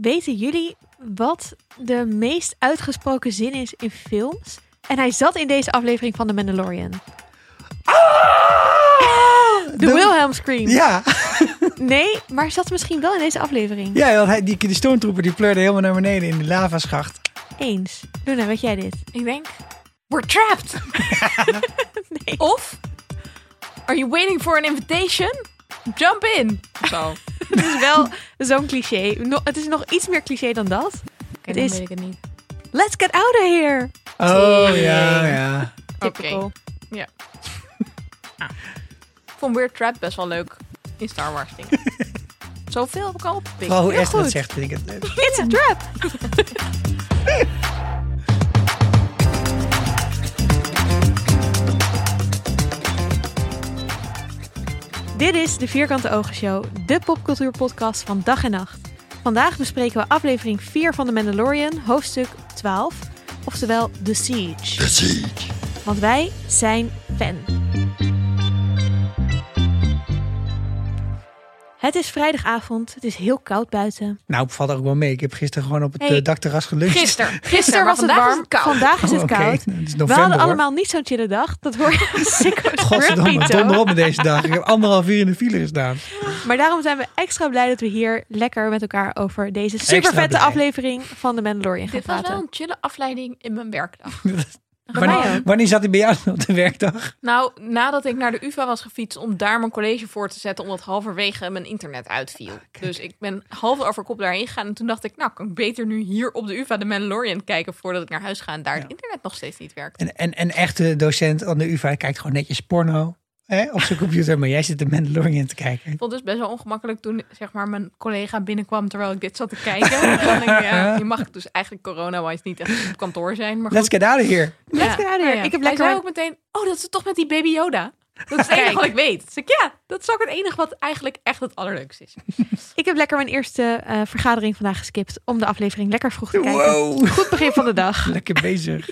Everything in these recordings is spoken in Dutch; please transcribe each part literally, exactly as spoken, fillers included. Weten jullie wat de meest uitgesproken zin is in films? En hij zat in deze aflevering van The Mandalorian. Ah! De, de Wilhelm Scream. Ja. Nee, maar zat misschien wel in deze aflevering. Ja, want hij, die, die stormtrooper die pleurde helemaal naar beneden in de lavaschacht. Eens. Luna, weet jij dit? Ik denk, we're trapped. Nee. Of, are you waiting for an invitation? Jump in. Zo. Het is wel zo'n cliché. No, het is nog iets meer cliché dan dat. Oké, okay, weet ik het niet. Let's get out of here. Oh, nee. ja, ja. Typical. Okay. Ja. Ah. Ik vond Weird Trap best wel leuk in Star Wars dingen. Zoveel heb ik al opgepikt. Vooral hoe Esther het zegt, vind ik het leuk. It's a trap. Dit is de Vierkante Oogenshow, de popcultuurpodcast van dag en nacht. Vandaag bespreken we aflevering vier van The Mandalorian, hoofdstuk twaalf, oftewel The Siege. The Siege. Want wij zijn fan. Het is vrijdagavond, het is heel koud buiten. Nou, valt ook wel mee. Ik heb gisteren gewoon op het hey, dakterras geluncht. Gisteren, gisteren was het warm, koud. Vandaag is het koud. Oh, okay. nou, het is november, we hadden hoor. allemaal niet zo'n chille dag. Dat hoor je zeker. Godverdomme, donder op met deze dag. Ik heb anderhalf uur in de file gestaan. Maar daarom zijn we extra blij dat we hier lekker met elkaar over deze supervette aflevering van The Mandalorian gaan praten. Dit was wel een chille afleiding in mijn werkdag. Wanneer, wanneer zat hij bij jou op de werkdag? Nou, nadat ik naar de U vA was gefietst om daar mijn college voor te zetten, omdat halverwege mijn internet uitviel. Ah, dus ik ben half over kop daarheen gegaan en toen dacht ik, nou, kan ik beter nu hier op de U vA de Mandalorian kijken voordat ik naar huis ga en daar ja. het internet nog steeds niet werkt. En, en, en echte docent aan de U vA kijkt gewoon netjes porno hè, op zijn computer, maar jij zit de Mandalorian te kijken. Ik vond het dus best wel ongemakkelijk toen zeg maar mijn collega binnenkwam terwijl ik dit zat te kijken. En ik, ja, je mag dus eigenlijk corona-wise niet echt op kantoor zijn. Maar goed. Let's get out of here. Let's ja. get out of here. Ja, ja. Ik heb lekker... Hij zei ook meteen, oh, dat is toch met die Baby Yoda? Dat is het enige wat ik weet. Dus ik, ja, dat is ook het enige wat eigenlijk echt het allerleukste is. Ik heb lekker mijn eerste uh, vergadering vandaag geskipt om de aflevering lekker vroeg te kijken. Wow. Goed begin van de dag. Lekker bezig.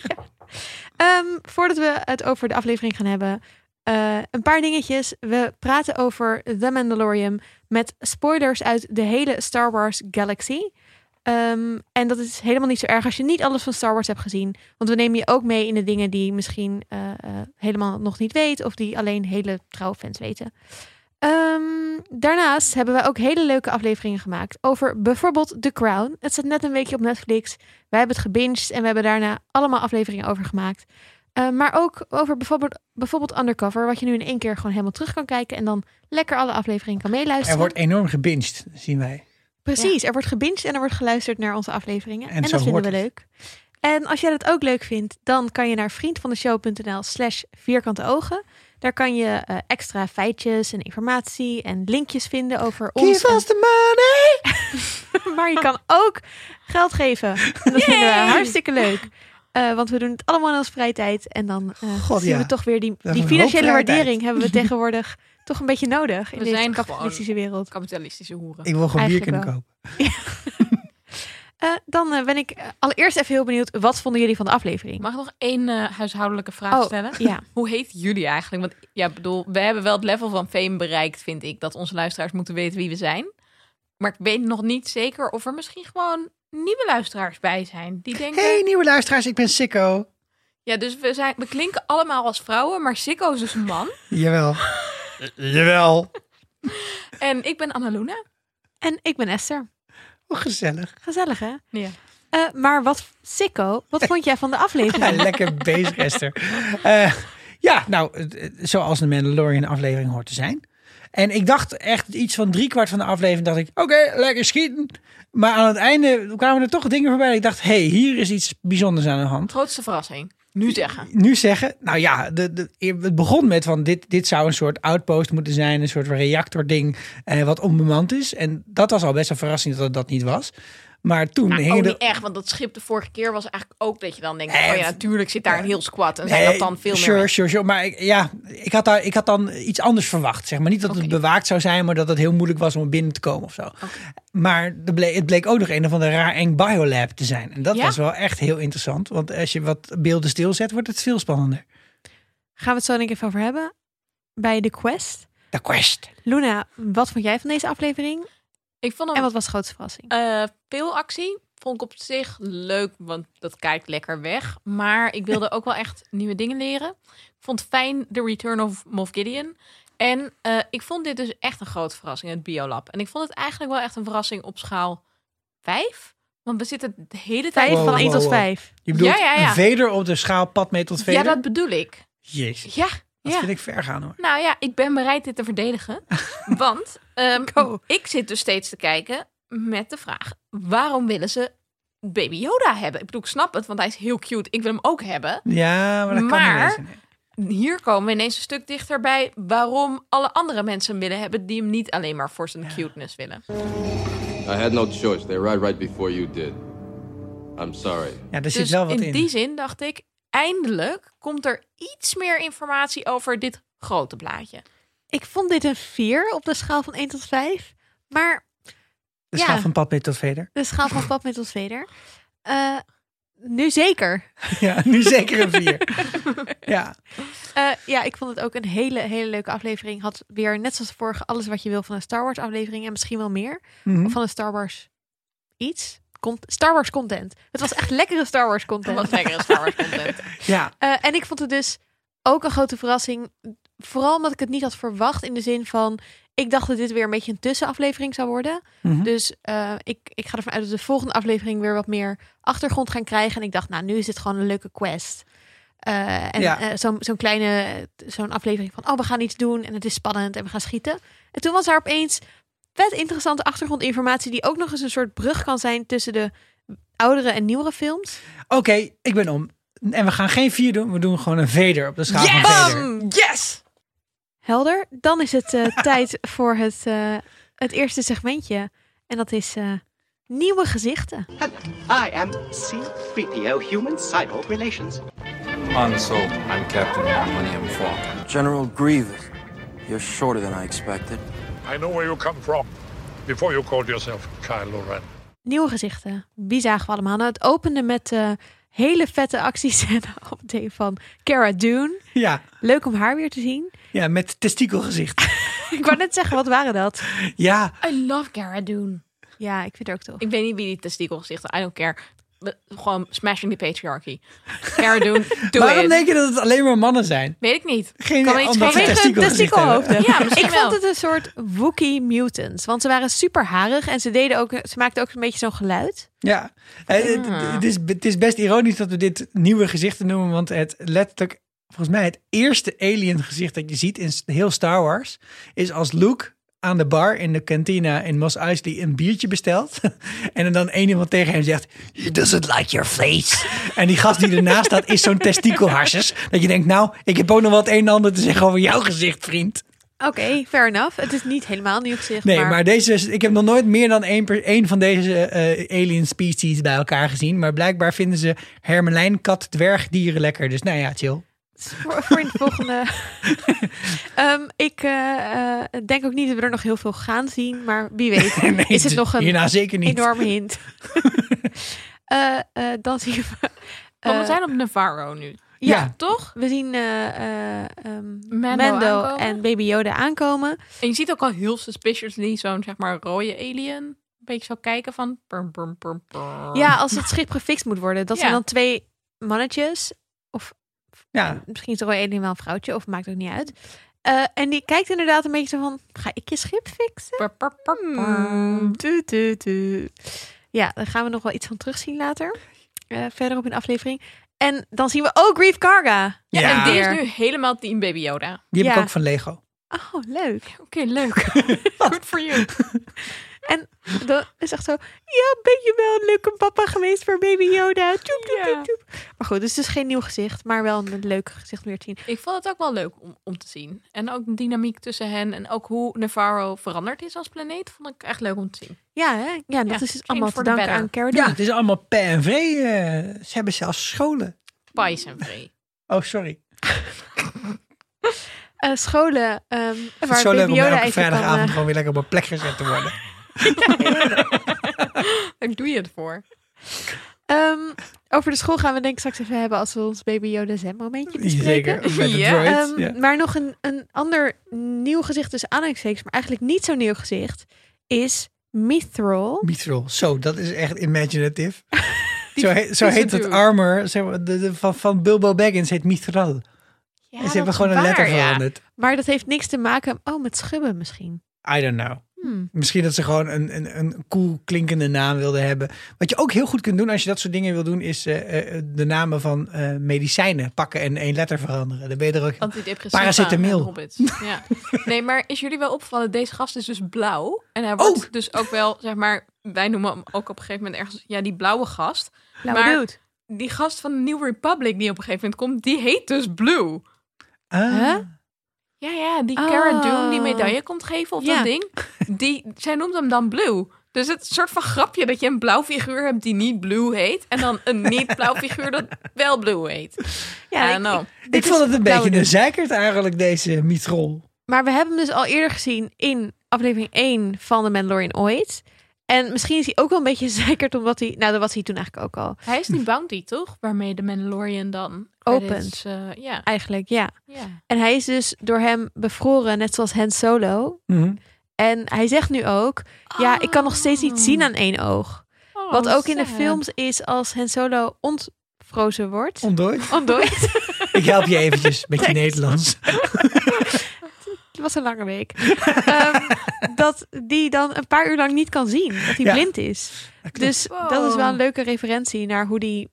Ja. Um, voordat we het over de aflevering gaan hebben... Uh, een paar dingetjes. We praten over The Mandalorian met spoilers uit de hele Star Wars Galaxy. Um, en dat is helemaal niet zo erg als je niet alles van Star Wars hebt gezien. Want we nemen je ook mee in de dingen die je misschien uh, uh, helemaal nog niet weet. Of die alleen hele trouwe fans weten. Um, daarnaast hebben we ook hele leuke afleveringen gemaakt. Over bijvoorbeeld The Crown. Het zat net een weekje op Netflix. Wij hebben het gebinged en we hebben daarna allemaal afleveringen over gemaakt. Uh, maar ook over bijvoorbeeld, bijvoorbeeld Undercover, wat je nu in één keer gewoon helemaal terug kan kijken en dan lekker alle afleveringen kan meeluisteren. Er wordt enorm gebinged, zien wij. Precies, ja. Er wordt gebinged en er wordt geluisterd naar onze afleveringen. En, en dat vinden we het. leuk. En als jij dat ook leuk vindt, dan kan je naar vriendvandeshow.nl slash vierkante ogen. Daar kan je uh, extra feitjes en informatie en linkjes vinden over ons. Give us the money! Maar je kan ook geld geven. En dat Yay! vinden we hartstikke leuk. Uh, want we doen het allemaal in onze vrije tijd. En dan uh, God, zien ja. we toch weer die, die financiële waardering hebben we tegenwoordig toch een beetje nodig. In we deze zijn kapitalistische wereld. Kapitalistische hoeren. Ik wil gewoon bier kunnen wel. kopen. Ja. uh, dan uh, ben ik uh, allereerst even heel benieuwd. Wat vonden jullie van de aflevering? Mag ik nog één uh, huishoudelijke vraag oh, stellen? Ja. Hoe heet jullie eigenlijk? Want ja, bedoel, we hebben wel het level van fame bereikt, vind ik. Dat onze luisteraars moeten weten wie we zijn. Maar ik weet nog niet zeker of er misschien gewoon... nieuwe luisteraars bij zijn. Die denken... Hey, nieuwe luisteraars, ik ben Sikko. Ja, dus we, zijn, we klinken allemaal als vrouwen, maar Sikko is dus een man. Jawel. Jawel. En ik ben Annaluna. En ik ben Esther. Oh, gezellig. Gezellig, hè? Ja. Uh, maar wat, Sikko, wat vond jij van de aflevering? Lekker bezig, Esther. Uh, ja, nou, zoals de Mandalorian aflevering hoort te zijn. En ik dacht echt iets van driekwart van de aflevering... dacht ik, oké, okay, lekker schieten. Maar aan het einde kwamen er toch dingen voorbij... dat ik dacht, hé, hey, hier is iets bijzonders aan de hand. Grootste verrassing. Nu zeggen. Nu zeggen. Nou ja, de, de, het begon met van... Dit, dit zou een soort outpost moeten zijn... een soort reactording eh, wat onbemand is. En dat was al best een verrassing dat het dat niet was. Maar toen nou, hingen ook er... niet echt, want dat schip de vorige keer was eigenlijk ook... dat je dan denkt, nee, oh ja, natuurlijk zit daar ja, een heel squad... en nee, zijn dat dan veel sure, meer... Sure, sure, maar ik, ja, ik had, daar, ik had dan iets anders verwacht, zeg maar. Niet dat okay. het bewaakt zou zijn, maar dat het heel moeilijk was om binnen te komen of zo. Okay. Maar het bleek, het bleek ook nog een of andere raar eng biolab te zijn. En dat ja? was wel echt heel interessant, want als je wat beelden stilzet... wordt het veel spannender. Gaan we het zo denk ik even over hebben bij The Quest. The Quest. Luna, wat vond jij van deze aflevering? Ik vond hem, en wat was de grootste verrassing? Uh, veel actie. Vond ik op zich leuk, want dat kijkt lekker weg. Maar ik wilde ook wel echt nieuwe dingen leren. Ik vond fijn The Return of Moff Gideon. En uh, ik vond dit dus echt een grote verrassing, het Biolab. En ik vond het eigenlijk wel echt een verrassing op schaal vijf. Want we zitten de hele tijd wow, van één wow, tot vijf. Wow. Je bedoelt ja, ja, ja. Vader op de schaal pad mee tot Vader? Ja, dat bedoel ik. Jezus. Ja. Dat ja. vind ik ver gaan hoor. Nou ja, ik ben bereid dit te verdedigen. Want um, ik zit dus steeds te kijken met de vraag, waarom willen ze Baby Yoda hebben? Ik bedoel, ik snap het, want hij is heel cute. Ik wil hem ook hebben. Ja, maar dat maar, kan niet wezen. Nee. Hier komen we ineens een stuk dichter bij waarom alle andere mensen hem willen hebben die hem niet alleen maar voor zijn ja. cuteness willen. I had no choice. They arrived right before you did. I'm sorry. Ja, er zit dus wel wat in. In die zin dacht ik, eindelijk komt er iets meer informatie over dit grote blaadje. Ik vond dit een vier op de schaal van één tot vijf. Maar de ja, schaal van Pad mee tot Vader. De schaal van Pad mee tot Vader. Uh, nu zeker. Ja, nu zeker een vier. ja. Uh, ja, ik vond het ook een hele, hele leuke aflevering. Had weer, net zoals de vorige, alles wat je wil van een Star Wars aflevering. En misschien wel meer. Mm-hmm. Of van een Star Wars iets. Con- Star Wars content. Het was echt lekkere Star Wars content. Het was lekkere Star Wars content. ja. Uh, en ik vond het dus ook een grote verrassing. Vooral omdat ik het niet had verwacht. In de zin van, ik dacht dat dit weer een beetje een tussenaflevering zou worden. Mm-hmm. Dus uh, ik, ik ga ervan uit dat de volgende aflevering weer wat meer achtergrond gaan krijgen. En ik dacht, nou, nu is dit gewoon een leuke quest. Uh, en ja. uh, zo'n, zo'n kleine, zo'n aflevering van, oh, we gaan iets doen. En het is spannend en we gaan schieten. En toen was er opeens vet interessante achtergrondinformatie die ook nog eens een soort brug kan zijn tussen de oudere en nieuwere films. Oké, okay, ik ben om. En we gaan geen vier doen, we doen gewoon een Vader op de schaal yes! van Vader. Um, yes! Helder. Dan is het uh, tijd voor het, uh, het eerste segmentje. En dat is uh, nieuwe gezichten. I am C three P O Human Cyborg Relations. Han Solo, I'm Captain Millennium Falcon. General Grievous, you're shorter than I expected. I know where you come from, before you called yourself Kylo Ren. Nieuwe gezichten. Wie zagen we allemaal? Nou, het opende met uh, hele vette actiescène op de van Cara Dune. Ja. Leuk om haar weer te zien. Ja, met testikelgezicht. Ik wou net zeggen, wat waren dat? Ja. I love Cara Dune. Ja, ik vind het ook toch. Ik weet niet wie die testikelgezichten, I don't care. Gewoon smashing the patriarchy. Cara Dune, doe Waarom it. Denk je dat het alleen maar mannen zijn? Weet ik niet. Geen kan iets van testikelhoofden. Ja, ik vond het een soort Wookiee mutants, want ze waren super harig en ze deden ook, ze maakten ook een beetje zo'n geluid. Ja, het ah. is, is best ironisch dat we dit nieuwe gezichten noemen, want het letterlijk, volgens mij het eerste alien gezicht dat je ziet in heel Star Wars is als Luke aan de bar in de kantina in Mos Eisley een biertje besteld. En dan één iemand tegen hem zegt, he doesn't like your face. En die gast die ernaast staat is zo'n testikelharses. Dat je denkt, nou, ik heb ook nog wat een en ander te zeggen over jouw gezicht, vriend. Oké, okay, fair enough. Het is niet helemaal nieuw gezicht. Nee, maar, maar deze, ik heb nog nooit meer dan één, per, één van deze uh, alien species bij elkaar gezien. Maar blijkbaar vinden ze hermelijn, kat, dwergdieren lekker. Dus nou ja, chill. Voor, voor in de volgende. um, ik uh, denk ook niet dat we er nog heel veel gaan zien. Maar wie weet. nee, is het nog een zeker niet. Enorme hint. uh, uh, dan zien we. Uh, we zijn op Nevarro nu. Ja, ja, toch? We zien uh, uh, um, Mando, Mando en Baby Yoda aankomen. En je ziet ook al heel suspiciously zo'n zeg maar rode alien. Een beetje zo kijken van. Brum, brum, brum, brum. Ja, als het schip gefixt moet worden. Dat ja. zijn dan twee mannetjes. Of ja, misschien is er wel een wel een vrouwtje, of maakt ook niet uit. Uh, en die kijkt inderdaad een beetje zo van, ga ik je schip fixen? Ba, ba, ba, ba. Du, du, du. Ja, daar gaan we nog wel iets van terugzien later. Uh, verderop in de aflevering. En dan zien we ook Greef Karga. Ja, ja, en die is nu helemaal team Baby Yoda. Die heb ja. ik ook van Lego. Oh, leuk. Oké, okay, leuk. Good for you. En dat is echt zo, ja, ben je wel een leuke papa geweest voor Baby Yoda? Tjoep, tjoep, tjoep, tjoep. Maar goed, dus het is geen nieuw gezicht, maar wel een leuk gezicht om weer te zien. Ik vond het ook wel leuk om, om te zien. En ook de dynamiek tussen hen en ook hoe Nevarro veranderd is als planeet, vond ik echt leuk om te zien. Ja, hè? Ja, dat ja, is allemaal te danken aan Cara Dune. Ja, het is allemaal P en V. Uh, ze hebben zelfs scholen. Pijs en V. Oh, sorry. uh, scholen. Um, het is zo leuk om elke vrijdagavond uh... gewoon weer lekker op een plek gezet te worden. Ja. Daar doe je het voor. Um, over de school gaan we denk ik straks even hebben als we ons Baby Yoda Zen momentje bespreken. Zeker, met de yeah. droids. Um, yeah. Maar nog een, een ander nieuw gezicht tussen aanhalingstekens, maar eigenlijk niet zo'n nieuw gezicht, is Mithrol. Mithrol. Zo, dat is echt imaginative. Die, zo he, zo heet het armor zeg maar, de, de, van, van Bilbo Baggins heet Mithrol. Ja, en ze hebben gewoon waar, een letter veranderd. Ja. Maar dat heeft niks te maken oh, met schubben misschien. I don't know. Hmm. Misschien dat ze gewoon een, een, een cool klinkende naam wilden hebben. Wat je ook heel goed kunt doen als je dat soort dingen wil doen... is uh, de namen van uh, medicijnen pakken en één letter veranderen. Dan ben je er ook... Antidepressiva. Paracetamol. Ja. Nee, maar is jullie wel opgevallen... deze gast is dus blauw. En hij wordt oh. dus ook wel, zeg maar... wij noemen hem ook op een gegeven moment ergens... ja, die blauwe gast. Blauwe maar dude. Die gast van New Republic die op een gegeven moment komt... die heet dus Blue. Ah. Huh? Ja, ja, die oh. Cara Dune die medaille komt geven of ja. dat ding. Die, zij noemt hem dan Blue. Dus het is een soort van grapje dat je een blauw figuur hebt die niet Blue heet. En dan een niet blauw figuur dat wel Blue heet. Ja, ik, no. ik, ik vond het een beetje een zeikert eigenlijk, deze Mithrol. Maar we hebben hem dus al eerder gezien in aflevering één van The Mandalorian ooit. En misschien is hij ook wel een beetje zeikert omdat hij... Nou, dat was hij toen eigenlijk ook al. Hij is die bounty, toch? Waarmee de Mandalorian dan... opent. Uh, yeah. Eigenlijk, ja. Yeah. En hij is dus door hem bevroren, net zoals Han Solo. Mm-hmm. En hij zegt nu ook... Oh. Ja, ik kan nog steeds niet zien aan één oog. Oh, wat ook sad. In de films is als Han Solo ontvrozen wordt. Ontdooid. Ontdooid. Ik help je eventjes met je Nederlands. Het was een lange week. um, dat die dan een paar uur lang niet kan zien. Dat hij ja. blind is. Dus wow. dat is wel een leuke referentie naar hoe die...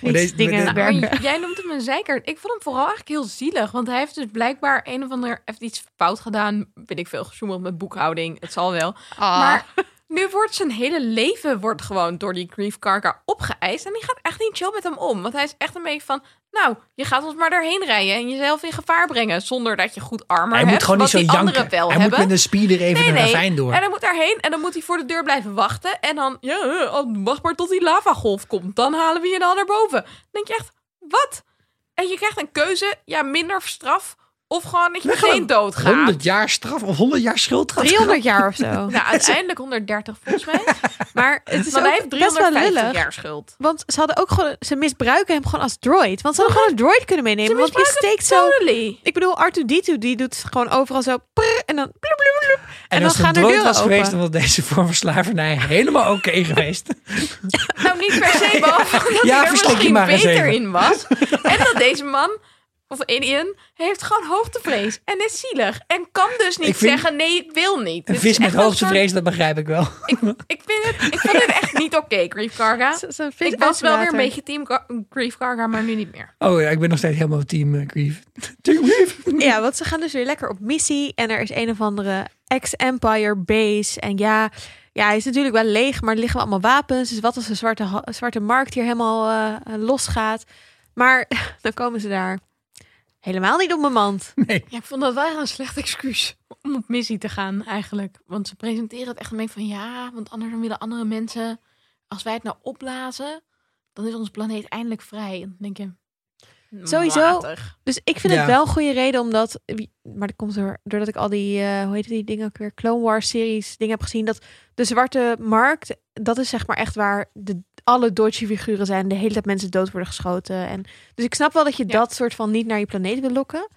Deze, dingen nou, jij noemt hem een zeikert. Ik vond hem vooral eigenlijk heel zielig. Want hij heeft dus blijkbaar een of ander... heeft iets fout gedaan. Weet ik veel, gezoemeld met boekhouding. Het zal wel. Ah. Maar nu wordt zijn hele leven... wordt gewoon door die Greef Karga opgeëist. En die gaat echt niet chill met hem om. Want hij is echt een beetje van... nou, je gaat ons maar daarheen rijden en jezelf in gevaar brengen zonder dat je goed armor hij hebt. Hij moet gewoon niet zo janken. Wel hij hebben. Moet met een speeder even nee, een nee. ravijn door. En hij moet daarheen en dan moet hij voor de deur blijven wachten. En dan, ja, wacht maar tot die lavagolf komt. Dan halen we je dan naar boven. Dan denk je echt, wat? En je krijgt een keuze, ja, minder straf of gewoon dat je meteen doodgaat. honderd jaar straf of honderd jaar schuldstraf. driehonderd jaar of zo. Nou, uiteindelijk honderddertig volgens mij. Maar het is maar hij heeft driehonderdvijftig jaar schuld. Want ze hadden ook gewoon, ze misbruiken hem gewoon als droid. Want ze hadden gewoon een droid kunnen meenemen. Want je steekt zo. Totally. Ik bedoel, R twee D twee die doet gewoon overal zo prrr, en dan. Blub, blub, blub, en, en dan gaan de deuren open. Als het droid was geweest, dan was deze vorm van slavernij helemaal oké okay geweest. Nou, niet per se, behalve dat ja, hij er misschien beter even. In was. En dat deze man. Of Indian, heeft gewoon hoogtevrees en is zielig. En kan dus niet zeggen, nee, ik wil niet. Een vis met hoogtevrees, soort... dat begrijp ik wel. Ik, ik, vind het, ik vind het echt niet oké, okay, Greef Karga. Zo, zo'n vis ik was wel water. Weer een beetje team Greef Karga, maar nu niet meer. Oh ja, ik ben nog steeds helemaal team uh, Grief. Team Grief. Ja, want ze gaan dus weer lekker op missie. En er is een of andere ex-Empire base. En ja, ja, hij is natuurlijk wel leeg, maar er liggen allemaal wapens. Dus wat als de zwarte, zwarte markt hier helemaal uh, losgaat. Maar dan komen ze daar. Helemaal niet onbemand. Nee. Ja, ik vond dat wel een slecht excuus om op missie te gaan eigenlijk. Want ze presenteren het echt een beetje van ja, want anders dan willen andere mensen... als wij het nou opblazen, dan is ons planeet eindelijk vrij. En dan denk je... Sowieso. Dus ik vind ja. het wel een goede reden omdat... Maar dat komt door, doordat ik al die, uh, hoe heet die dingen ook weer... Clone Wars series dingen heb gezien. Dat de zwarte markt, dat is zeg maar echt waar... de alle dodgy figuren zijn. De hele tijd mensen dood worden geschoten. En, dus ik snap wel dat je ja. dat soort van niet naar je planeet wil lokken.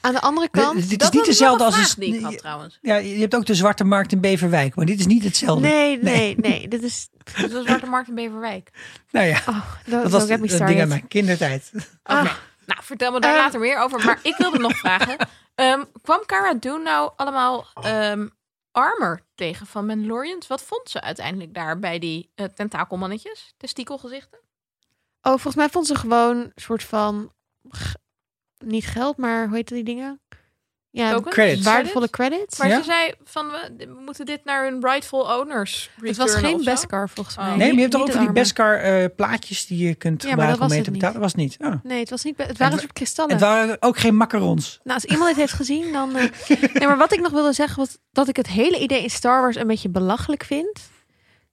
Aan de andere kant... Het is dat niet dezelfde als... Vraag die ik had, trouwens. Ja, je hebt ook de zwarte markt in Beverwijk. Maar dit is niet hetzelfde. Nee, nee, nee. nee dit is de zwarte markt in Beverwijk. Nou ja. Oh, dat, dat was het ding uit mijn kindertijd. Ah. Okay. Nou, vertel me daar uh, later meer over. Maar ik wilde nog vragen. Um, kwam Cara Dune nou allemaal... Um, armor tegen van Mandalorians. Wat vond ze uiteindelijk daar bij die uh, tentakelmannetjes? Testikelgezichten? Oh, volgens mij vond ze gewoon een soort van... G- niet geld, maar hoe heet die dingen? Ja, credits. Waardevolle credits. Maar ja? Ze zei van, we moeten dit naar hun rightful owners returnen. Het was geen Beskar volgens mij. Oh. Nee, maar je hebt toch over die Beskar uh, plaatjes die je kunt gebruiken ja, om mee te betalen. Dat was niet. Oh. Nee, het was niet. Het waren een soort kristallen. Het waren ook geen macarons. Nou, als iemand dit heeft gezien, dan... Uh... nee, maar wat ik nog wilde zeggen was dat ik het hele idee in Star Wars een beetje belachelijk vind.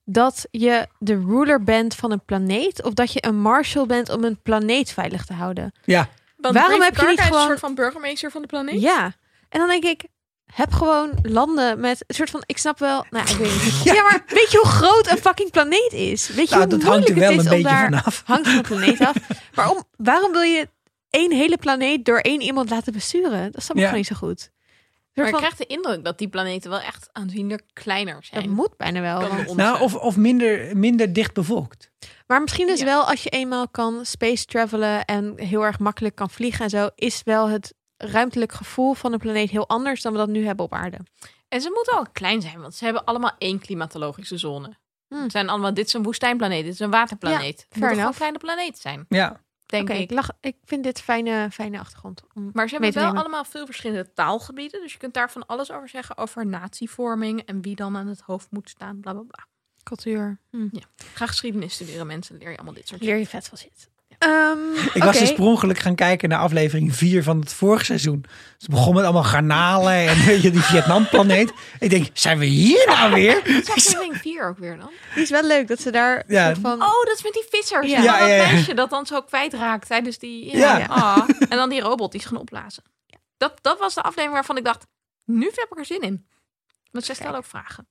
Dat je de ruler bent van een planeet. Of dat je een marshal bent om een planeet veilig te houden. Ja. Want waarom heb je niet gewoon... een soort van burgemeester van de planeet? Ja. En dan denk ik, heb gewoon landen met een soort van, ik snap wel, nou ik weet niet. Ja. ja, maar weet je hoe groot een fucking planeet is? Weet je nou, hoe dat moeilijk hangt er wel het is een om beetje daar, vanaf. Hangt van de planeet af. Waarom, waarom wil je één hele planeet door één iemand laten besturen? Dat snap ik ja. gewoon niet zo goed. Maar ik van... krijg de indruk dat die planeten wel echt aanzienlijk kleiner zijn. Dat moet bijna wel. Want... Nou, of, of minder, minder dicht bevolkt. Maar misschien dus ja. wel als je eenmaal kan space travelen en heel erg makkelijk kan vliegen en zo, is wel het ruimtelijk gevoel van een planeet heel anders dan we dat nu hebben op aarde. En ze moeten al klein zijn, want ze hebben allemaal één klimatologische zone. Hmm. Het zijn allemaal, dit is een woestijnplaneet, dit is een waterplaneet. Ja, het moet toch een kleine planeet zijn. Ja. Denk okay, ik. Ik, lag, ik vind dit fijne, fijne achtergrond. Maar ze hebben wel allemaal veel verschillende taalgebieden. Dus je kunt daar van alles over zeggen. Over natievorming en wie dan aan het hoofd moet staan. Bla bla bla. Cultuur. Hm. Ja. Ga geschiedenis studeren, mensen. Leer je allemaal dit soort dingen. Leer je vet van zit. Ja. Um, ik okay. was dus per ongeluk gaan kijken naar aflevering vier van het vorige seizoen. Ze begon met allemaal garnalen en die Vietnamplaneet. Ik denk, zijn we hier nou weer? Dat is aflevering vier ook weer dan. Die is wel leuk dat ze daar... Ja. Van... Oh, dat is met die vissers. Ja. Ja, ja, ja, ja. Dat meisje dat dan zo kwijtraakt tijdens die... Ja, ja. Ah. En dan die robot die is gaan opblazen. Dat, dat was de aflevering waarvan ik dacht, nu heb ik er zin in. Want zij stellen ook vragen.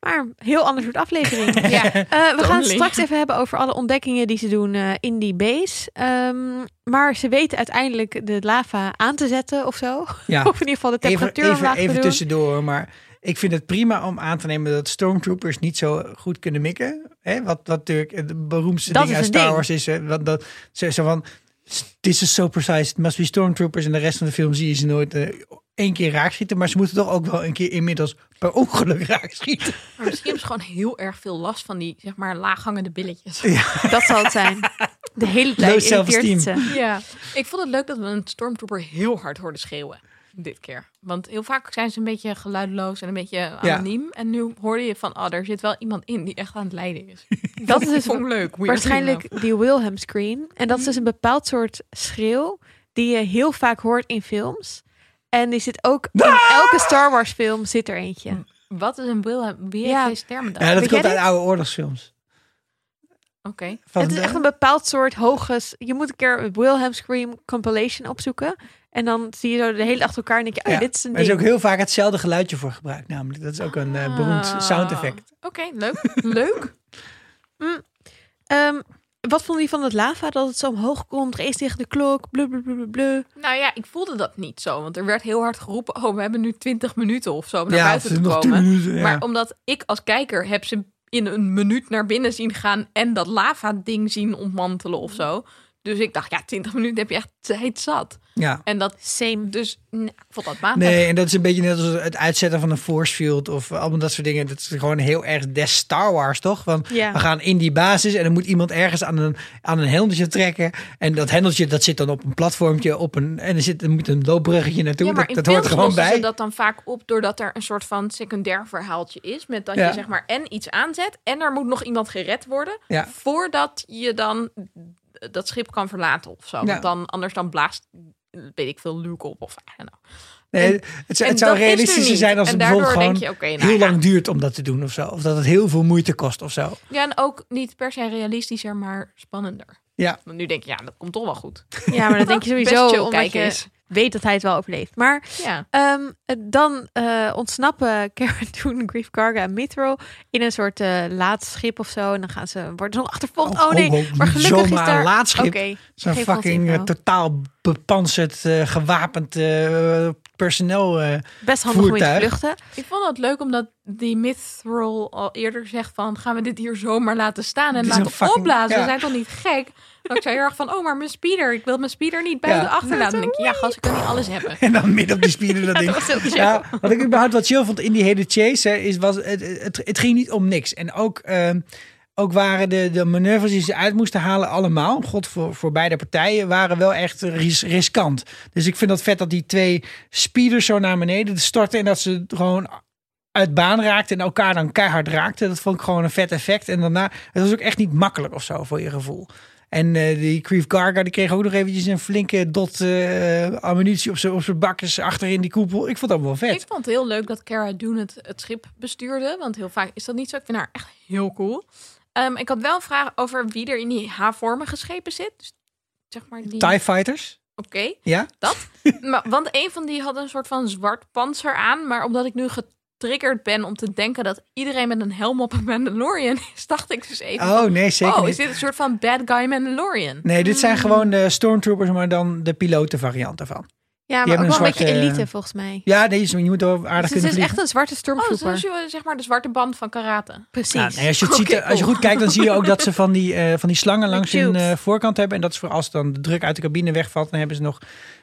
Maar een heel ander soort aflevering. Ja. Uh, we Totally. gaan het straks even hebben over alle ontdekkingen die ze doen uh, in die base. Um, maar ze weten uiteindelijk de lava aan te zetten of zo. Ja. Of in ieder geval de temperatuur even, even, even te tussendoor, maar ik vind het prima om aan te nemen dat stormtroopers niet zo goed kunnen mikken. Hè? Wat, wat natuurlijk het beroemdste dat ding uit Star ding. Wars is. Hè? Want dat, zo, zo van, this is so precise, it must be stormtroopers. En de rest van de film zie je ze nooit... Uh, Eén keer raak schieten, maar ze moeten toch ook wel een keer inmiddels per ongeluk raak schieten. Maar misschien hebben ze gewoon heel erg veel last van die, zeg maar, laaghangende billetjes. Ja. Dat zal het zijn. De hele tijd irriteert ze. Ja. Ik vond het leuk dat we een stormtrooper heel hard hoorden schreeuwen. Dit keer. Want heel vaak zijn ze een beetje geluidloos en een beetje anoniem. Ja. En nu hoorde je van, oh, er zit wel iemand in die echt aan het lijden is. Dat, dat is dus leuk. Waarschijnlijk die Wilhelm Scream. En dat is dus een bepaald soort schreeuw die je heel vaak hoort in films. En die zit ook in elke Star Wars film zit er eentje. Wat is een Wilhelm? Wie heeft deze termen dan? Ja, dat komt uit oude oorlogsfilms. Oké. Okay. Het is de... echt een bepaald soort hoge... Je moet een keer een Wilhelm Scream compilation opzoeken. En dan zie je zo de hele achter elkaar en denk je... Oh, ja, dit is een ding. Er is ook heel vaak hetzelfde geluidje voor gebruikt namelijk. Dat is ook een uh, beroemd sound effect. Oké, okay, leuk. Leuk. Mm. Um, Wat vond je van het lava? Dat het zo omhoog komt, race tegen de klok, blablabla. Nou ja, ik voelde dat niet zo. Want er werd heel hard geroepen, oh, we hebben nu twintig minuten of zo om naar ja, buiten te komen. Minuten, ja. Maar omdat ik als kijker heb ze in een minuut naar binnen zien gaan en dat lava-ding zien ontmantelen of zo. Dus ik dacht, ja, twintig minuten heb je echt tijd zat. Ja. En dat same, dus nee, ik vond dat matig. Nee, en dat is een beetje net als het uitzetten van een force field of allemaal dat soort dingen. Dat is gewoon heel erg des Star Wars, toch? Want ja. we gaan in die basis en dan moet iemand ergens aan een, aan een hendeltje trekken. En dat hendeltje, dat zit dan op een platformtje op een en er, zit, er moet een loopbruggetje naartoe. Ja, dat dat hoort er gewoon bij. Ze dat dan vaak op doordat er een soort van secundair verhaaltje is. Met dat ja. je zeg maar en iets aanzet en er moet nog iemand gered worden. Ja. Voordat je dan... dat schip kan verlaten of zo. Ja. Want dan, anders dan blaast, weet ik veel, Luke op of I don't know. Nee, en, het zou, het zou realistischer zijn als het bijvoorbeeld gewoon je, okay, nou, heel ja. lang duurt om dat te doen of zo. Of dat het heel veel moeite kost of zo. Ja, en ook niet per se realistischer, maar spannender. Ja. Want nu denk je, ja, dat komt toch wel goed. Ja, maar dan denk je sowieso, omdat je is. weet dat hij het wel overleeft. Maar ja. um, dan uh, ontsnappen Cara Dune, Greef Karga en Mithrol in een soort uh, laadschip of zo. En dan gaan ze worden zo achtervolgd. Oh, oh nee, oh, oh, maar gelukkig is daar... laadschip. Okay, zo'n fucking uh, totaal bepanserd, uh, gewapend uh, personeel uh, best handig voertuig. Om je te vluchten. Ik vond het leuk omdat die Mithrol al eerder zegt van... gaan we dit hier zomaar laten staan en laten fucking, opblazen? Ja. We zijn toch niet gek? Dan ik zei heel erg van, oh, maar mijn speeder. Ik wil mijn speeder niet bij ja. de achterlaten. Dan denk ik, ja, gas, ik kan niet alles hebben. En dan midden op die speeder dat ding. Dat ja, wat ik überhaupt wat chill vond in die hele chase, hè, is, was, het, het, het ging niet om niks. En ook, uh, ook waren de, de manoeuvres die ze uit moesten halen allemaal, god voor, voor beide partijen, waren wel echt ris, riskant. Dus ik vind dat vet dat die twee speeders zo naar beneden storten en dat ze gewoon... uit baan raakte en elkaar dan keihard raakte. Dat vond ik gewoon een vet effect. En daarna, het was ook echt niet makkelijk of zo voor je gevoel. En uh, die Greef Karga, die kreeg ook nog eventjes een flinke dot uh, ammunitie op zijn op zijn bakjes achterin die koepel. Ik vond dat wel vet. Ik vond het heel leuk dat Cara Dune het, het schip bestuurde, want heel vaak is dat niet zo. Ik vind haar echt heel cool. Um, ik had wel een vraag over wie er in die H-vormige schepen zit. Dus, zeg maar die... TIE Fighters. Oké, okay, ja? dat. Maar, want een van die had een soort van zwart pantser aan, maar omdat ik nu get- triggerd ben om te denken dat iedereen met een helm op een Mandalorian is, dacht ik dus even. Oh nee, zeker niet. Oh, is dit een soort van bad guy Mandalorian? Nee, dit zijn mm. gewoon de stormtroopers, maar dan de piloten variant daarvan. Ja, maar ook wel een zwarte, beetje elite volgens mij. Ja, deze, je moet er aardig dus kunnen vliegen. Het is echt een zwarte stormtrooper. Oh, dus zeg maar de zwarte band van karate. Precies. Nou, nee, als, je het okay, ziet, cool. als je goed kijkt, dan zie je ook dat ze van die, uh, van die slangen langs hun uh, voorkant hebben. En dat is voor als dan de druk uit de cabine wegvalt, dan hebben ze nog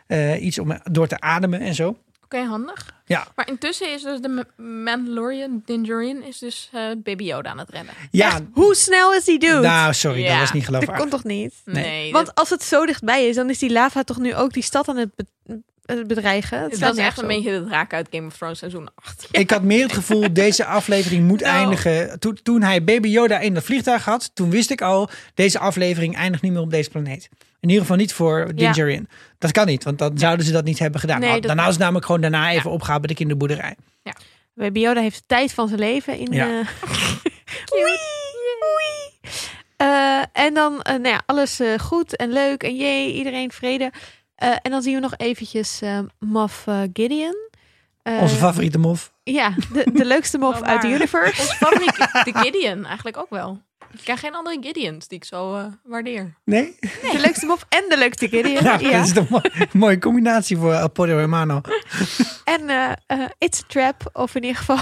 uh, iets om door te ademen en zo. Oké, okay, handig. Ja. Maar intussen is dus de Mandalorian, Dingerin, is dus uh, Baby Yoda aan het rennen. Ja. Echt? Hoe snel is die dude? Nou, sorry, ja. dat is niet geloofwaardig. Dat kon toch niet? Nee. nee. Want als het zo dichtbij is, dan is die lava toch nu ook die stad aan het be- bedreigen. Het dat is echt een beetje de draak uit Game of Thrones seizoen acht. Ja. Ik had meer het gevoel, deze aflevering moet no. eindigen. Toen, toen hij Baby Yoda in dat vliegtuig had, toen wist ik al, deze aflevering eindigt niet meer op deze planeet. In ieder geval niet voor Dingerin. Ja. Dat kan niet, want dan ja. zouden ze dat niet hebben gedaan. Nee, daarna is het namelijk gewoon daarna even ja. opgaan bij de kinderboerderij. Ja. Baby Yoda heeft de tijd van zijn leven in. Ja. De... Oei, oei. Uh, en dan, uh, nou ja, alles uh, goed en leuk en jee, iedereen vrede. Uh, en dan zien we nog eventjes uh, Moff uh, Gideon. Uh, Onze favoriete Moff. Ja, de, de leukste Moff oh, uit de universe. Onze favoriete de Gideon eigenlijk ook wel. Ik krijg geen andere Gideons die ik zo uh, waardeer. Nee? nee? De leukste Moff en de leukste Gideon. Nou, ja. Dat is een mooie, mooie combinatie voor El Poder Hermano. En uh, uh, It's a Trap, of in ieder geval...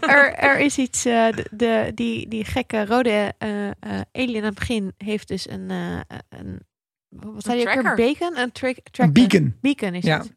er, er is iets... Uh, de, de, die, die gekke rode uh, uh, alien aan het begin heeft dus een... Uh, een Wat zei je ook een beacon? Een tra- tracker. Beacon. Beacon is ja. het.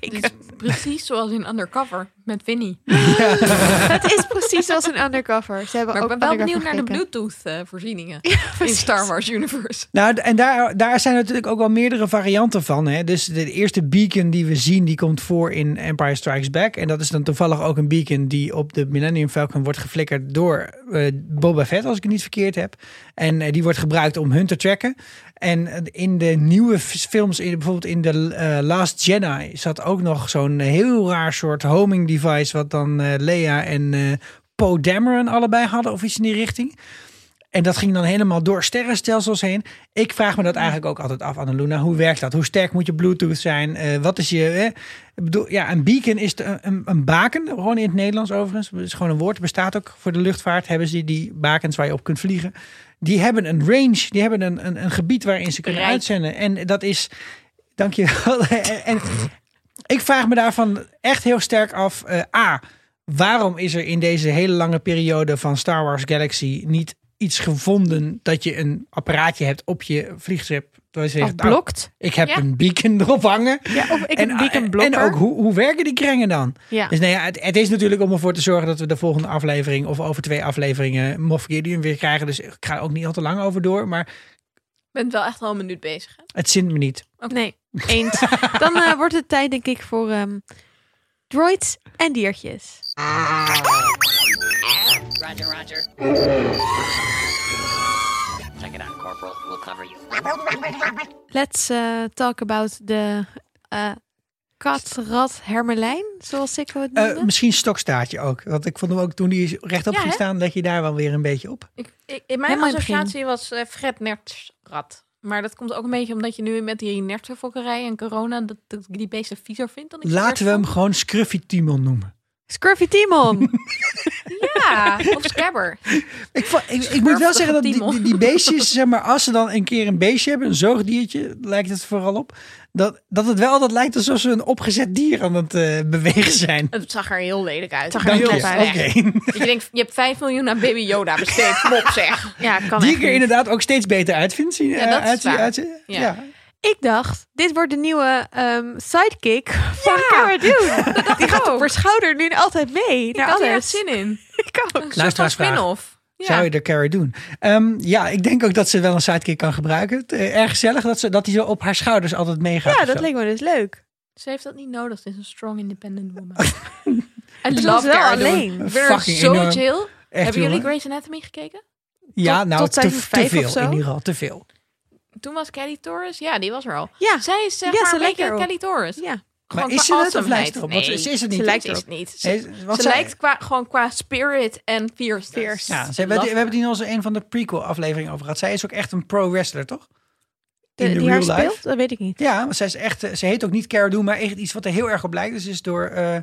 Beacon. Het is precies zoals in Undercover met Vinnie. Ja. Het is precies zoals in Undercover. Ze hebben maar ook ik ben wel benieuwd naar de Bluetooth-voorzieningen ja, in Star Wars Universe. Nou, en daar, daar zijn natuurlijk ook wel meerdere varianten van. Hè? Dus de eerste beacon die we zien, die komt voor in Empire Strikes Back. En dat is dan toevallig ook een beacon die op de Millennium Falcon wordt geflikkerd door uh, Boba Fett, als ik het niet verkeerd heb. En uh, die wordt gebruikt om hun te tracken. En in de nieuwe films, in, bijvoorbeeld in de uh, Last Jedi, zat ook nog zo'n heel raar soort homing device, wat dan uh, Leia en uh, Poe Dameron allebei hadden, of iets in die richting. En dat ging dan helemaal door sterrenstelsels heen. Ik vraag me dat eigenlijk ook altijd af, Annaluna. Hoe werkt dat? Hoe sterk moet je Bluetooth zijn? Uh, wat is je... Eh? Ik bedoel, ja, een beacon is de, een, een baken, gewoon in het Nederlands overigens. Dat is gewoon een woord, bestaat ook voor de luchtvaart. Hebben ze die, die bakens waar je op kunt vliegen. Die hebben een range, die hebben een, een, een gebied waarin ze kunnen uitzenden. En dat is... Dank je wel. en, en ik vraag me daarvan echt heel sterk af. Uh, A, waarom is er in deze hele lange periode van Star Wars Galaxy niet iets gevonden dat je een apparaatje hebt op je vliegschip? Dat je zegt, blokt. Nou, ik heb ja. een beacon erop hangen. Ja, of ik en, een beacon blokker. En ook, hoe, hoe werken die kringen dan? Ja. Dus nou ja, het, het is natuurlijk om ervoor te zorgen dat we de volgende aflevering of over twee afleveringen Moff Gideon weer krijgen. Dus ik ga er ook niet al te lang over door, maar... Je bent wel echt al een minuut bezig. Hè? Het zint me niet. Okay. Nee, eens. Dan uh, wordt het tijd, denk ik, voor um, droids en diertjes. Roger, roger. Check it out, Corporal. We'll cover you. Let's uh, talk about the... Uh, Kat, rat, hermelijn, zoals ik het noemde. Uh, misschien stokstaartje ook. Want ik vond hem ook toen die rechtop ja, ging staan, dat je daar wel weer een beetje op. Ik, ik, in mijn associatie was uh, Fred Nertsrat. Maar dat komt ook een beetje omdat je nu met die nertsenfokkerij en corona dat, dat die beesten viezer vindt. Dan ik Laten we hem vond. gewoon Scruffy Timon noemen. Scruffy Timon! Ja, of Scabber. Ik, vo, ik, ik moet wel zeggen dat die, die beestjes, zeg maar, als ze dan een keer een beestje hebben, een zoogdiertje, lijkt het vooral op, dat, dat het wel altijd lijkt alsof ze een opgezet dier aan het uh, bewegen zijn. Het zag er heel lelijk uit. Het zag er heel lelijk uit. Okay. Je denkt, je hebt vijf miljoen aan Baby Yoda besteed, klopt zeg. Ja, kan die er inderdaad ook steeds beter uitvindt. Zien, ja, dat uh, uitzien, uitzien, ja. ja. Ik dacht, dit wordt de nieuwe um, sidekick van ja, Cara Dune. Dat dacht Die ik gaat ook. op haar schouder nu altijd mee. Ik had er zin in. Ik ook. Luisteraarsvraag. Ja. Zou je er Cara Dune? Um, ja, ik denk ook dat ze wel een sidekick kan gebruiken. Uh, erg gezellig dat hij dat zo op haar schouders altijd meegaat. Ja, dat leek me dus leuk. Ze heeft dat niet nodig. Ze is een strong independent woman. En ze was wel Cara alleen. Fucking zo enorm. Chill. Echt, Hebben jullie Grey's Anatomy gekeken? Ja, tot, nou, tot te, te veel. In ieder geval, te veel. Toen was Kelly Torres, ja, die was er al. Ja. Zij is zeg ja, maar een beetje Kelly Torres. Ja. Maar is ze het of lijkt erop? Nee. Ze is het niet. Ze lijkt het niet. Ze, is, ze lijkt qua, gewoon qua spirit en fierceness. Ja, ze hebben, we hebben die in onze een van de prequel afleveringen over gehad. Zij is ook echt een pro-wrestler, toch? In de, de die real haar life. Speelt? Dat weet ik niet. Ja, maar zij is echt, ze heet ook niet Cara Dune, maar echt iets wat er heel erg op lijkt. Dus is door, uh,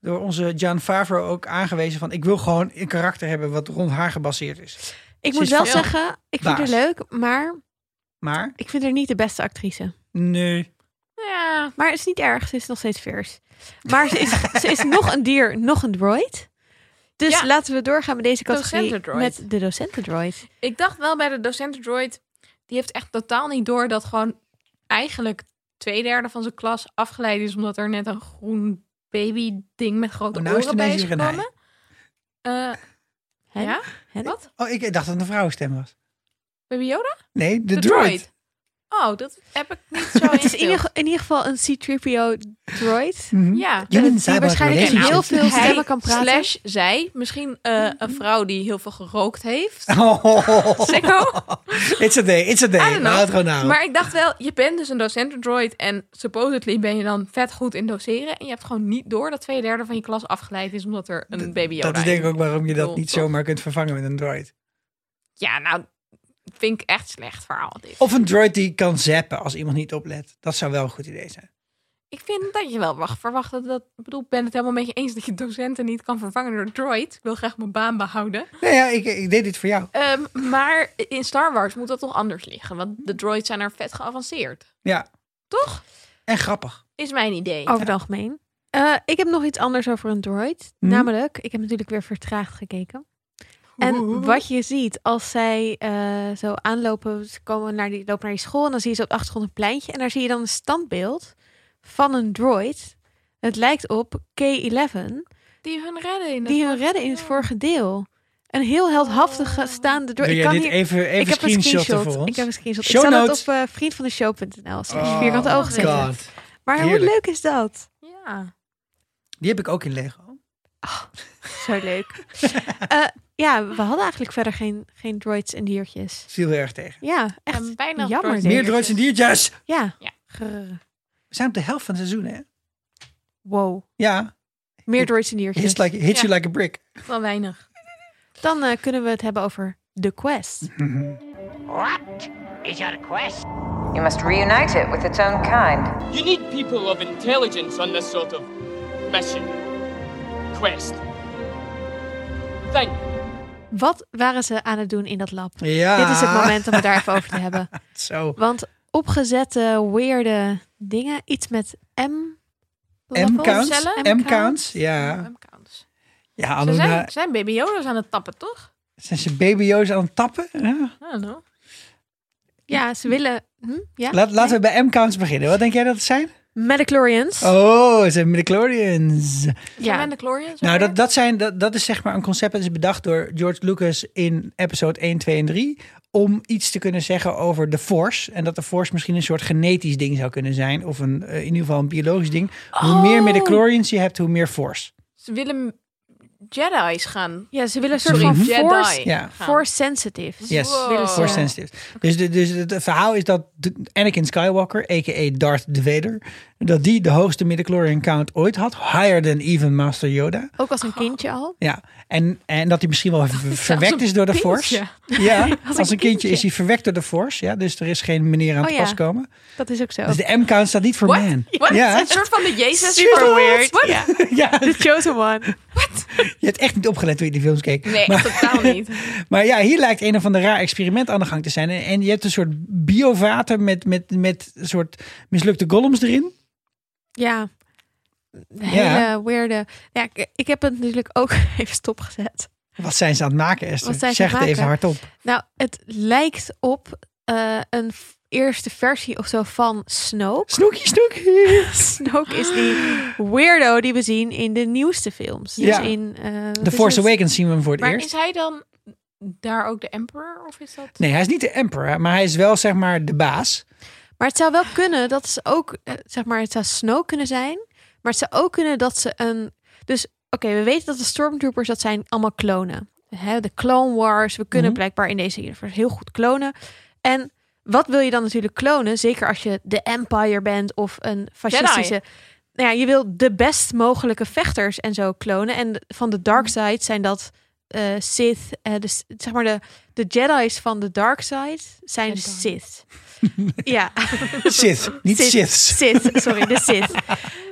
door onze Jon Favreau ook aangewezen van ik wil gewoon een karakter hebben wat rond haar gebaseerd is. Ik ze moet is wel zeggen, ik vind het leuk, maar... Maar? Ik vind haar niet de beste actrice. Nee. Ja, Ja, maar het is niet erg. Ze is nog steeds vers. Maar ze is, ze is nog een dier, nog een droid. Dus ja, laten we doorgaan met deze categorie met de docentendroid. Ik dacht wel bij de docentendroid, die heeft echt totaal niet door dat gewoon eigenlijk twee derde van zijn klas afgeleid is omdat er net een groen baby ding met grote oh, nou oren bij is gekomen. Uh, ja? Hen? Wat? Oh, ik dacht dat het een vrouwenstem was. Baby Yoda? Nee, de, de droid. droid. Oh, dat heb ik niet zo. Het is in ieder, in ieder geval een C drie P O droid. Mm-hmm. Ja. Die, die, die waarschijnlijk heel nou, veel stemmen kan praten. Slash zij. Misschien uh, mm-hmm. een vrouw die heel veel gerookt heeft. Oh. Sicko. It's a day, it's a day. Nou, maar ik dacht wel, je bent dus een docentendroid en supposedly ben je dan vet goed in doceren en je hebt gewoon niet door dat twee derde van je klas afgeleid is omdat er een baby Yoda is. Dat is denk ik ook waarom je dat niet zomaar kunt vervangen met een droid. Ja, nou... Vind ik echt slecht verhaal. Dit. Of een droid die kan zappen als iemand niet oplet. Dat zou wel een goed idee zijn. Ik vind dat je wel mag verwachten dat. Ik bedoel, ben het helemaal met je eens dat je docenten niet kan vervangen door een droid. Ik wil graag mijn baan behouden. Nou ja, ik, ik deed dit voor jou. Um, maar in Star Wars moet dat toch anders liggen. Want de droids zijn er vet geavanceerd. Ja. Toch? En grappig. Is mijn idee. Over het ja. algemeen. Uh, ik heb nog iets anders over een droid. Hmm. Namelijk, ik heb natuurlijk weer vertraagd gekeken. En wat je ziet, als zij uh, zo aanlopen, ze komen naar die, lopen naar die school en dan zie je ze op de achtergrond een pleintje. En daar zie je dan een standbeeld van een droid. Het lijkt op K elf. Die hun redden in, die hun redden in het vorige deel. Een heel heldhaftige oh. staande droid. Ik kan dit hier, even, even ik heb een screenshot voor ons. Ik heb een screenshot. Show ik zal notes. het op uh, vriend van de show punt n l slash vierkante oog zetten. Maar heerlijk. Hoe leuk is dat? Ja. Die heb ik ook in Lego. Oh, zo leuk. uh, ja, we hadden eigenlijk verder geen, geen droids en diertjes. Viel heel erg tegen. Ja, echt um, bijna jammer. Droids. Meer droids en diertjes! Ja. ja. We zijn op de helft van het seizoen, hè? Wow. Ja. Meer It, droids en diertjes. Hits, like, hits ja. you like a brick. Wel weinig. Dan uh, kunnen we het hebben over The Quest. What is your quest? You must reunite it with its own kind. You need people of intelligence on this sort of mission. Quest. Wat waren ze aan het doen in dat lab? Ja. Dit is het moment om het daar even over te hebben. Zo. Want opgezette, weirde dingen. Iets met M... M-counts? M-counts, ja. M-counts. Ja, ze zijn, de... zijn baby Yoda's aan het tappen, toch? Zijn ze baby Yoda's aan het tappen? Ja. Ja, ja ze willen... Hm? Ja? Laat, laten we bij M-counts beginnen. Wat denk jij dat het zijn? Midi-chlorians. Oh, ze zijn Midi-chlorians. Ja, Midi-chlorians. Nou, dat, dat, zijn, dat, dat is zeg maar een concept dat is bedacht door George Lucas in episode één, twee en drie. Om iets te kunnen zeggen over de Force. En dat de Force misschien een soort genetisch ding zou kunnen zijn. Of een, in ieder geval een biologisch ding. Oh. Hoe meer Midi-chlorians je hebt, hoe meer Force. Ze willen Jedi's gaan. Ja, ze willen een soort van Force, ja. Force sensitives. Yes, wow. Force sensitives. Okay. Dus, de, dus het verhaal is dat Anakin Skywalker, a k a. Darth Vader, dat die de hoogste midichlorian count ooit had. Higher than even Master Yoda. Ook als een kindje al. Ja, en, en dat hij misschien wel verwekt is door de kindje. Force. Ja, als, als een kindje, kindje is hij verwekt door de Force. Ja, dus er is geen meneer aan het oh, ja. pas komen. Dat is ook zo. Dus de M-count staat niet voor What? man. What? Ja. Een soort van de Jezus. Super weird. What? Ja. Ja. The chosen one. What? Je hebt echt niet opgelet toen je die films keek. Nee, maar, totaal niet. Maar ja, hier lijkt een of ander raar experiment aan de gang te zijn. En, en je hebt een soort biovater met, met, met een soort mislukte golems erin. Ja, hele ja. weirde. Ja, ik, ik heb het natuurlijk ook even stopgezet. Wat zijn ze aan het maken, Esther? Wat zijn ze zeg het maken? Even hardop. Nou, het lijkt op uh, een eerste versie of zo van Snoke. Snoekie, Snoekie. Snoke is die weirdo die we zien in de nieuwste films. Dus ja. in uh, The Force het? Awakens zien we hem voor het maar eerst. Maar is hij dan daar ook de emperor? Of is dat... Nee, hij is niet de emperor, maar hij is wel zeg maar de baas. Maar het zou wel kunnen dat ze ook, zeg maar, het zou Snoke kunnen zijn. Maar het zou ook kunnen dat ze een... Dus, oké, okay, we weten dat de stormtroopers, dat zijn allemaal klonen. He, de Clone Wars, we kunnen mm-hmm. blijkbaar in deze universe heel goed klonen. En wat wil je dan natuurlijk klonen? Zeker als je de Empire bent of een fascistische... Jedi. Nou ja, je wil de best mogelijke vechters en zo klonen. En van de dark side zijn dat uh, Sith. Uh, de, zeg maar, de, de Jedi's van de dark side zijn Jedi. Sith. Ja. Sith, niet Sith. Sith, sorry, de Sith.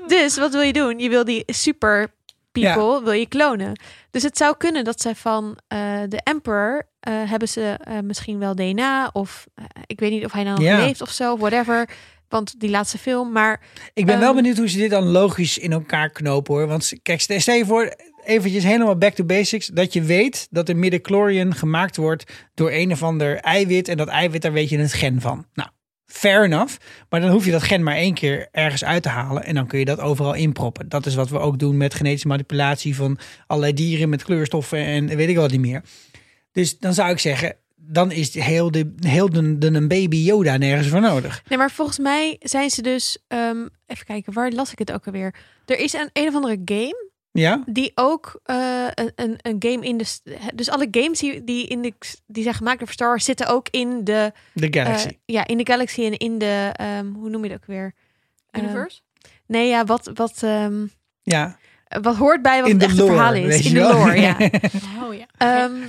Dus wat wil je doen? Je wil die super people, ja. wil je klonen. Dus het zou kunnen dat zij van uh, de Emperor... Uh, hebben ze uh, misschien wel D N A of uh, ik weet niet of hij nou ja. leeft of zo, whatever. Want die laatste film, maar... Ik ben um... wel benieuwd hoe ze dit dan logisch in elkaar knopen, hoor. Want kijk, stel je voor, eventjes helemaal back to basics, dat je weet dat een Midi-chlorian gemaakt wordt door een of ander eiwit. En dat eiwit, daar weet je het gen van. Nou, fair enough. Maar dan hoef je dat gen maar één keer ergens uit te halen. En dan kun je dat overal inproppen. Dat is wat we ook doen met genetische manipulatie van allerlei dieren met kleurstoffen en weet ik wat niet meer. Dus dan zou ik zeggen... dan is heel de, heel de, de een baby Yoda nergens voor nodig. Nee, maar volgens mij zijn ze dus... Um, even kijken, waar las ik het ook alweer? Er is een, een of andere game... Ja? Die ook uh, een, een game in de... Dus alle games die, die, in de, die zijn gemaakt door Star Wars... zitten ook in de... De Galaxy. Uh, ja, in de Galaxy en in de... Um, hoe noem je dat ook weer? Universe? Um, nee, ja, wat... wat um, ja. Wat hoort bij wat het echte lore, verhaal is. In de lore, ja. Oh, ja. Um,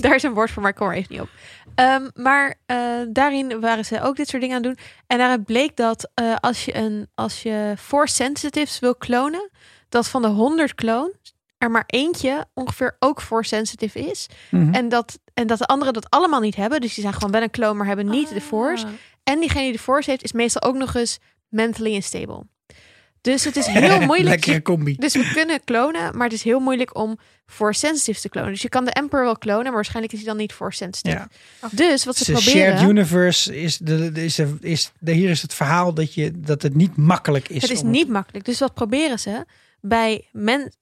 daar is een woord voor, maar ik kom er even niet op. Um, maar uh, daarin waren ze ook dit soort dingen aan het doen. En daaruit bleek dat uh, als je een als je force sensitives wil klonen, dat van de honderd clones er maar eentje ongeveer ook force sensitive is. Mm-hmm. En, dat, en dat de anderen dat allemaal niet hebben. Dus die zijn gewoon wel een clone, maar hebben niet ah. de force. En diegene die de force heeft, is meestal ook nog eens mentally unstable. Dus het is heel moeilijk. Lekkere combi. Dus we kunnen klonen, maar het is heel moeilijk om force sensitive te klonen. Dus je kan de Emperor wel klonen, maar waarschijnlijk is hij dan niet force sensitive. Ja. Oh. Dus wat ze de proberen... shared universe is de, de, is de, is de, hier is het verhaal dat je dat het niet makkelijk is. Het is niet het... makkelijk. Dus wat proberen ze bij men,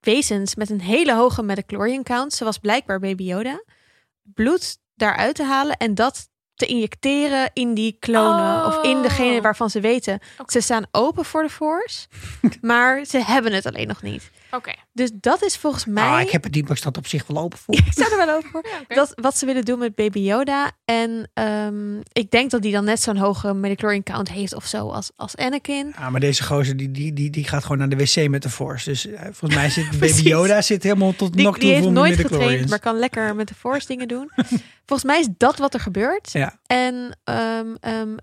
wezens met een hele hoge Midi-chlorian count, zoals blijkbaar Baby Yoda, bloed daaruit te halen en dat te injecteren in die klonen. Oh. Of in degene waarvan ze weten. Okay. Ze staan open voor de Force. Maar ze hebben het alleen nog niet. Oké. Okay. Dus dat is volgens mij... Ah, ik heb het niet, maar ik sta op zich wel open voor. Ja, ik sta er wel open voor. Ja, okay. Dat wat ze willen doen met Baby Yoda. En um, ik denk dat die dan net zo'n hoge Midi-chlorian count heeft of zo als, als Anakin. Ja, maar deze gozer die, die, die, die gaat gewoon naar de wc met de Force. Dus uh, volgens mij zit Baby Yoda zit helemaal tot nog toe. Die heeft nooit getraind, maar kan lekker met de Force dingen doen. Volgens mij is dat wat er gebeurt. Ja. En um, um,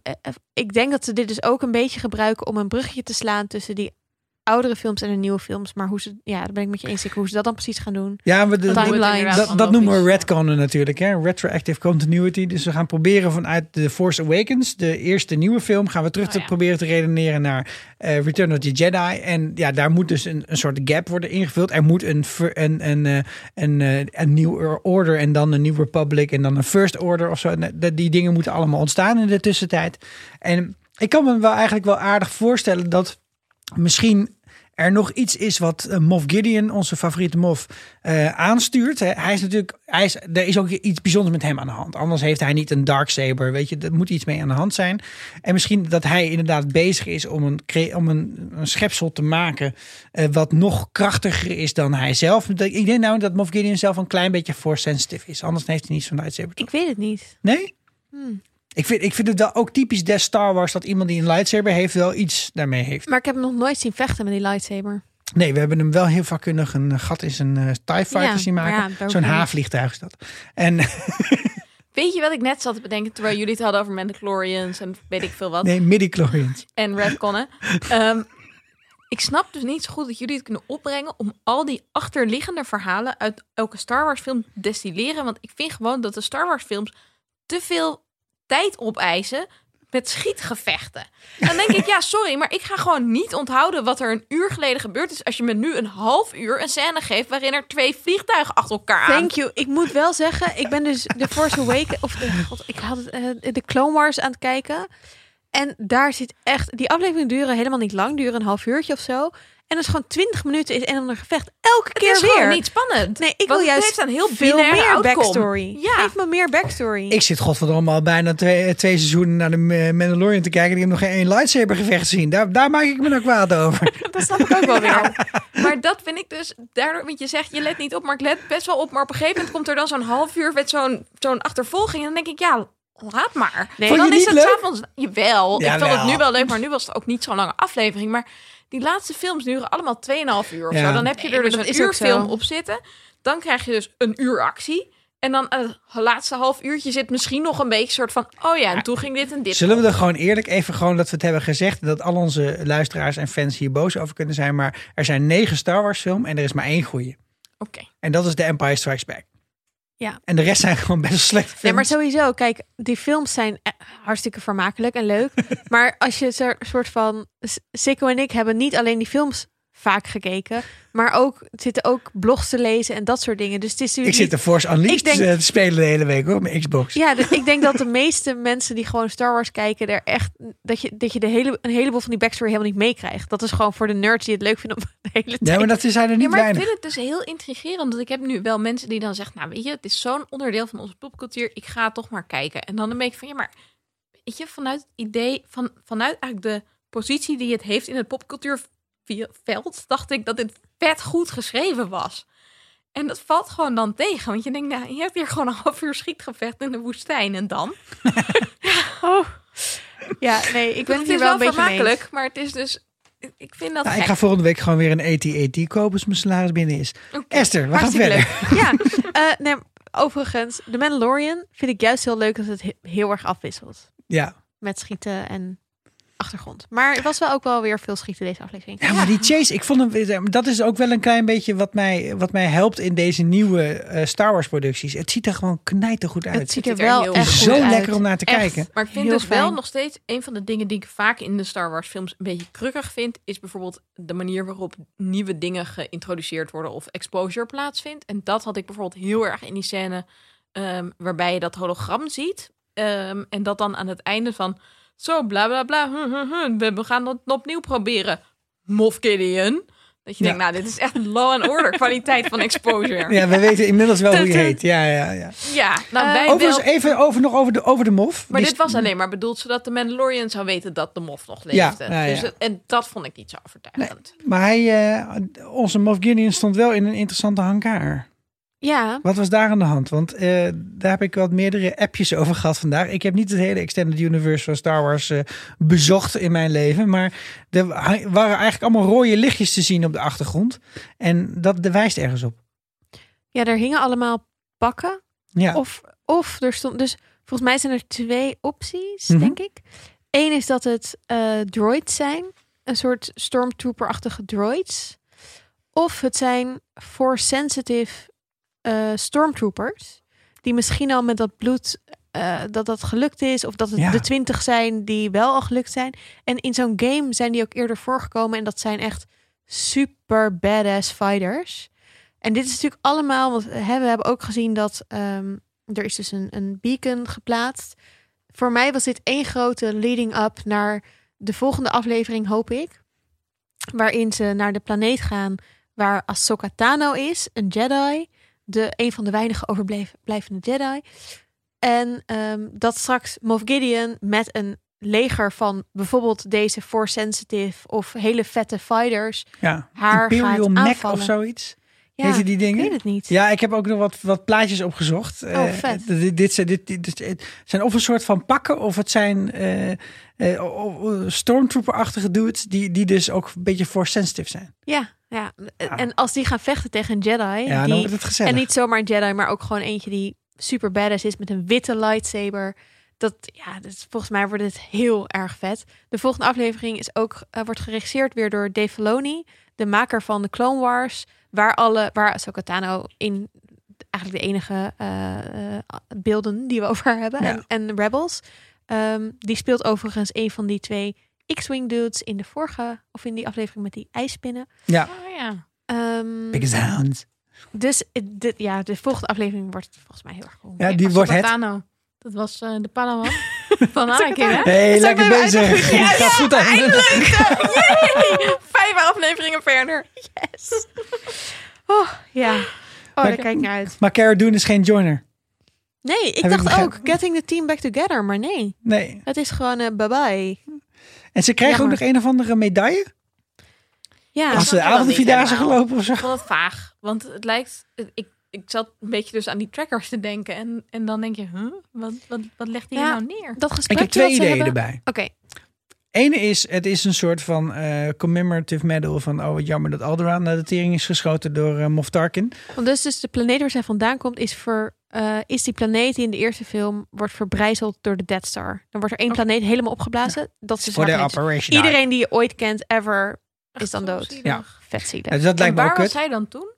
ik denk dat ze dit dus ook een beetje gebruiken om een bruggetje te slaan tussen die oudere films en de nieuwe films, maar hoe ze, ja, daar ben ik met je eens, hoe ze dat dan precies gaan doen. Ja, we de, dat, dat noemen we retconnen natuurlijk, hè? Retroactive continuity. Dus we gaan proberen vanuit de Force Awakens, de eerste nieuwe film, gaan we terug oh, te ja. proberen te redeneren naar uh, Return of the Jedi. En ja, daar moet dus een, een soort gap worden ingevuld. Er moet een een een een, een, een, een New Order en dan een New Republic en dan een First Order of zo. Die dingen moeten allemaal ontstaan in de tussentijd. En ik kan me wel eigenlijk wel aardig voorstellen dat misschien er nog iets is wat uh, Moff Gideon, onze favoriete Moff, uh, aanstuurt. He, hij is natuurlijk, hij is, er is ook iets bijzonders met hem aan de hand. Anders heeft hij niet een Dark Saber, weet je. Er moet iets mee aan de hand zijn. En misschien dat hij inderdaad bezig is om een, om een, een schepsel te maken uh, wat nog krachtiger is dan hij zelf. Ik denk nou dat Moff Gideon zelf een klein beetje force sensitive is. Anders heeft hij niets van de lightsaber. Ik weet het niet. Nee? Hmm. Ik vind, ik vind het wel ook typisch des Star Wars dat iemand die een lightsaber heeft wel iets daarmee heeft. Maar ik heb hem nog nooit zien vechten met die lightsaber. Nee, we hebben hem wel heel vakkundig een gat in zijn uh, TIE Fighter ja, zien maken. Ja, zo'n H-vliegtuig is dat. En... Weet je wat ik net zat te bedenken terwijl jullie het hadden over Midi-chlorians en weet ik veel wat. Nee, Midi-chlorians. En retconnen. Um, ik snap dus niet zo goed dat jullie het kunnen opbrengen om al die achterliggende verhalen uit elke Star Wars film te destilleren. Want ik vind gewoon dat de Star Wars films te veel tijd opeisen met schietgevechten. Dan denk ik, ja, sorry, maar ik ga gewoon niet onthouden wat er een uur geleden gebeurd is als je me nu een half uur een scène geeft waarin er twee vliegtuigen achter elkaar aan. Thank you. Ik moet wel zeggen, ik ben dus The Force Awakens of de, God, ik had uh, de Clone Wars aan het kijken en daar zit echt, die afleveringen duren helemaal niet lang, duren een half uurtje of zo. En dat is gewoon twintig minuten is een en ander gevecht. Elke het keer weer. Het is gewoon niet spannend. Nee, ik wil het juist heeft dan heel veel meer outcome. Backstory. Ja. Geef me meer backstory. Ik zit godverdomme al bijna twee, twee seizoenen naar de Mandalorian te kijken. En ik heb nog geen één lightsaber gevecht gezien. Daar, daar maak ik me nog kwaad over. Dat snap ik ook wel weer. Maar dat vind ik dus, daardoor, want je zegt, je let niet op, maar ik let best wel op. Maar op een gegeven moment komt er dan zo'n half uur met zo'n, zo'n achtervolging. En dan denk ik, ja... Laat maar. Nee, dan is het s'avonds... Jawel, ja, ik vond wel. Het nu wel leuk, maar nu was het ook niet zo'n lange aflevering. Maar die laatste films duren allemaal tweeënhalf uur of ja. zo. Dan heb je nee, er dus een uur film op zitten. Dan krijg je dus een uur actie. En dan het laatste half uurtje zit misschien nog een beetje soort van... Oh ja, en toen ging dit en dit. Zullen we er gewoon eerlijk even gewoon dat we het hebben gezegd... dat al onze luisteraars en fans hier boos over kunnen zijn. Maar er zijn negen Star Wars films en er is maar één goeie. Oké. Okay. En dat is The Empire Strikes Back. Ja. En de rest zijn gewoon best slecht films. Nee, maar sowieso, kijk, die films zijn hartstikke vermakelijk en leuk. Maar als je zo, soort van... Sikko en ik hebben niet alleen die films vaak gekeken, maar ook zitten ook blogs te lezen en dat soort dingen. Dus het is ik zit de Force Unleashed denk, te spelen de hele week hoor, mijn Xbox. Ja, dus ik denk dat de meeste mensen die gewoon Star Wars kijken, er echt dat je dat je de hele een heleboel van die backstory helemaal niet meekrijgt. Dat is gewoon voor de nerds die het leuk vinden om de hele tijd. Ja, maar dat zijn er niet ja, maar weinig. Ik vind het dus heel intrigerend, want ik heb nu wel mensen die dan zeggen, nou weet je, het is zo'n onderdeel van onze popcultuur, ik ga toch maar kijken. En dan een beetje van ja, maar weet je, vanuit het idee van vanuit eigenlijk de positie die het heeft in de popcultuur veld, dacht ik dat dit vet goed geschreven was. En dat valt gewoon dan tegen. Want je denkt, nou, je hebt hier gewoon een half uur schietgevecht in de woestijn en dan? oh. Ja, nee, ik ben het hier wel een beetje vermakelijk, mee. Maar het is dus... Ik vind dat nou, ik ga volgende week gewoon weer een A T A T kopen als mijn salaris binnen is. Okay. Esther, we gaan verder. Ja, uh, nee, overigens, The Mandalorian vind ik juist heel leuk dat het heel erg afwisselt. Ja. Met schieten en... achtergrond. Maar het was wel ook wel weer veel schieten deze aflevering. Ja, ja, maar die chase, ik vond hem, dat is ook wel een klein beetje wat mij, wat mij helpt in deze nieuwe uh, Star Wars producties. Het ziet er gewoon knijter goed uit. Het ziet er, het ziet er wel echt goed zo uit. Lekker om naar te echt. kijken. Maar ik vind heel dus fijn. Wel nog steeds een van de dingen die ik vaak in de Star Wars films een beetje krukkig vind, is bijvoorbeeld de manier waarop nieuwe dingen geïntroduceerd worden of exposure plaatsvindt. En dat had ik bijvoorbeeld heel erg in die scène um, waarbij je dat hologram ziet. Um, en dat dan aan het einde van Zo, bla, bla, bla. Hm, hm, hm. We gaan het opnieuw proberen. Moff Gideon. Dat je ja. denkt, nou, dit is echt Law and Order kwaliteit van exposure. Ja, we weten inmiddels wel hoe je heet. Ja, ja, ja. ja nou, uh, wij overigens wel... even over, nog over de, over de Moff. Maar die dit st- was alleen maar bedoeld zodat de Mandalorian zou weten dat de Moff nog leefde. Ja, nou, ja. Dus, en dat vond ik niet zo overtuigend. Nee, maar hij, uh, onze Moff Gideon stond wel in een interessante hangar. Ja. Wat was daar aan de hand? Want uh, daar heb ik wat meerdere appjes over gehad vandaag. Ik heb niet het hele Extended Universe van Star Wars uh, bezocht in mijn leven. Maar er waren eigenlijk allemaal rode lichtjes te zien op de achtergrond. En dat de wijst ergens op. Ja, er hingen allemaal pakken. Ja. Of, of er stond... Dus volgens mij zijn er twee opties, mm-hmm. denk ik. Eén is dat het uh, droids zijn. Een soort stormtrooper-achtige droids. Of het zijn Force-sensitive... Uh, stormtroopers, die misschien al met dat bloed, uh, dat dat gelukt is, of dat het ja. de twintig zijn die wel al gelukt zijn. En in zo'n game zijn die ook eerder voorgekomen en dat zijn echt super badass fighters. En dit is natuurlijk allemaal, want hè, we hebben ook gezien dat um, er is dus een, een beacon geplaatst. Voor mij was dit één grote leading up naar de volgende aflevering, hoop ik, waarin ze naar de planeet gaan waar Ahsoka Tano is, een Jedi. De, een van de weinige overblijvende Jedi. En um, dat straks Moff Gideon met een leger van bijvoorbeeld deze Force Sensitive of hele vette fighters ja, haar Imperial gaat aanvallen. Mac of zoiets. Ja, heet je die dingen? Ik weet het niet. Ja, ik heb ook nog wat, wat plaatjes opgezocht. Oh, vet. Uh, dit, dit, dit, dit, dit, dit zijn of een soort van pakken of het zijn uh, uh, stormtrooper-achtige dudes die, die dus ook een beetje Force Sensitive zijn. Ja. Ja, en als die gaan vechten tegen een Jedi... Ja, die, dan wordt het gezellig. En niet zomaar een Jedi, maar ook gewoon eentje die super badass is... met een witte lightsaber. Dat, ja, dat, volgens mij wordt het heel erg vet. De volgende aflevering is ook, uh, wordt geregisseerd weer door Dave Filoni... de maker van The Clone Wars... waar alle waar Ahsoka Tano in eigenlijk de enige uh, uh, beelden die we over haar hebben... Ja. En, en Rebels. Um, die speelt overigens een van die twee... X-Wing dudes in de vorige, of in die aflevering met die ijspinnen. Ja. Oh, ja. Um, Big sounds. Dus de, ja, de volgende aflevering wordt volgens mij heel erg cool. Ja, die wordt het. Tano. Dat was uh, de Padawan van Anakin. Hé, hey, lekker bezig. Ja, ja, gaat goed uit. Eindelijk. Vijf afleveringen verder. Yes. Oh, ja. Oh, daar kijk ik naar uit. Maar Cara Dune is geen joiner. Nee, ik Heb dacht ik ook, getting the team back together, maar nee. Nee. Het is gewoon uh, bye-bye. En ze krijgen Jammer. ook nog een of andere medaille? Ja. Als ze de avondvierdaagse gelopen of zo. Ik vond het vaag. Want het lijkt... Ik, ik zat een beetje dus aan die trackers te denken. En, en dan denk je... Huh? Wat, wat, wat legt die ja, nou neer? Dat ik heb twee ideeën hebben... erbij. Oké. Okay. Ene is, het is een soort van uh, commemorative medal van... Oh, wat jammer dat Alderaan naar de tering is geschoten door uh, Moff Tarkin. Want dus, dus de planeet waar zij vandaan komt is voor... Uh, is die planeet die in de eerste film wordt verbrijzeld door de Death Star. Dan wordt er één planeet okay. helemaal opgeblazen. Ja. Dat is dus iedereen die je ooit kent, ever, is dan dood. Ja. Vet zielig. Ja, dus dat en lijkt me waar ook was kut. Hij dan toen?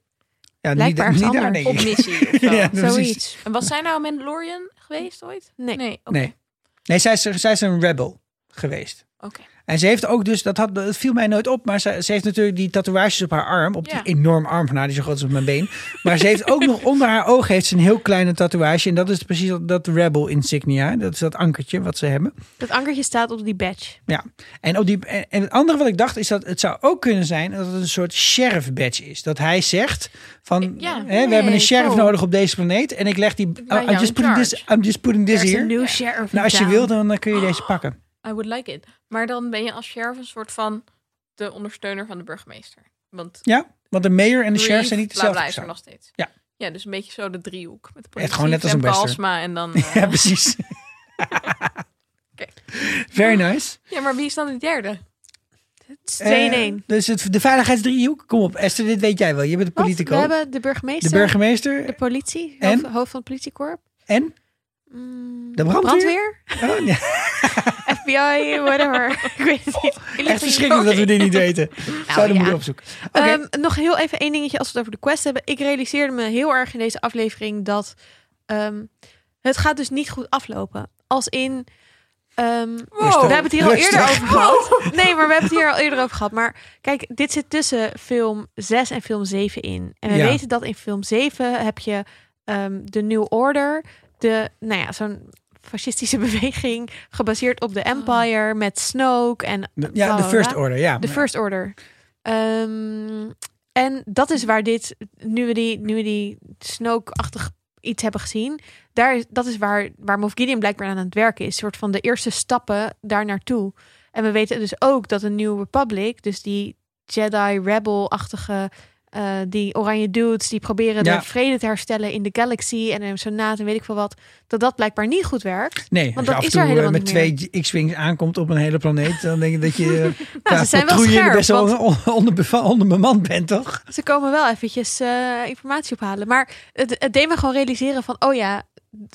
Ja, blijkbaar niet, niet daar, denk ik. Op missie of zo. Ja, zoiets. En was zij nou Mandalorian geweest ooit? Nee. Nee, okay. nee. nee zij, is, zij is een rebel geweest. Oké. Okay. En ze heeft ook dus, dat, had, dat viel mij nooit op, maar ze, ze heeft natuurlijk die tatoeages op haar arm. Op ja. die enorme arm van haar, die zo groot is op mijn been. Maar ze heeft ook nog onder haar oog heeft ze een heel kleine tatoeage. En dat is precies dat, dat rebel insignia. Dat is dat ankertje wat ze hebben. Dat ankertje staat op die badge. Ja. En, op die, en, en het andere wat ik dacht is dat het zou ook kunnen zijn dat het een soort sheriff badge is. Dat hij zegt van, ja, hè, nee, we hebben een sheriff cool. nodig op deze planeet. En ik leg die, uh, I'm, just putting this, I'm just putting this There's here. Een nieuwe sheriff. Nou, als je wil, dan, dan kun je oh. deze pakken. I would like it. Maar dan ben je als sheriff een soort van de ondersteuner van de burgemeester. Want ja, want de mayor en de sheriff zijn niet hetzelfde. Blijft er nog steeds. Ja. Ja, dus een beetje zo de driehoek. Met de politie, ja, het gewoon net als een Palsma en dan. Uh... Ja, precies. Okay. Very nice. Ja, maar wie is dan de derde? twee in één. Uh, dus het, de veiligheidsdriehoek. Kom op, Esther, dit weet jij wel. Je bent de politico. We hebben de burgemeester. De burgemeester. De politie. En? Hoofd, hoofd van het politiekorps. En? Mm, de brandweer. De brandweer? Oh, ja. F B I, whatever. Ik weet het niet. Oh, echt verschrikkelijk dat we dit niet weten. Nou, zouden we ja. moeten opzoeken. Okay. Um, nog heel even één dingetje als we het over de quest hebben. Ik realiseerde me heel erg in deze aflevering dat um, het gaat dus niet goed aflopen. Als in... Um, wow. We hebben het hier al Rustig. eerder over gehad. Wow. Nee, maar we hebben het hier al eerder over gehad. Maar kijk, dit zit tussen film zes en film zeven in. En we ja. weten dat in film zeven heb je um, de New Order... De, nou ja, zo'n fascistische beweging gebaseerd op de Empire met Snoke en... De, ja, de First Order, ja. De First Order. Um, en dat is waar dit, nu we die, nu we die Snoke-achtig iets hebben gezien, daar is, dat is waar, waar Moff Gideon blijkbaar aan het werken is. Een soort van de eerste stappen daar naartoe. En we weten dus ook dat de New Republic, dus die Jedi Rebel-achtige... Uh, die oranje dudes die proberen ja. de vrede te herstellen in de galaxy en een senaat en weet ik veel wat, dat dat blijkbaar niet goed werkt. Nee, want als je dat af en is toe er helemaal met twee X-wings aankomt op een hele planeet, dan denk ik dat je nou, ze zijn wel scherp, best wel want... onder, onderbemand bent, toch? Ze komen wel eventjes uh, informatie ophalen. Maar het, het deed me gewoon realiseren van, oh ja,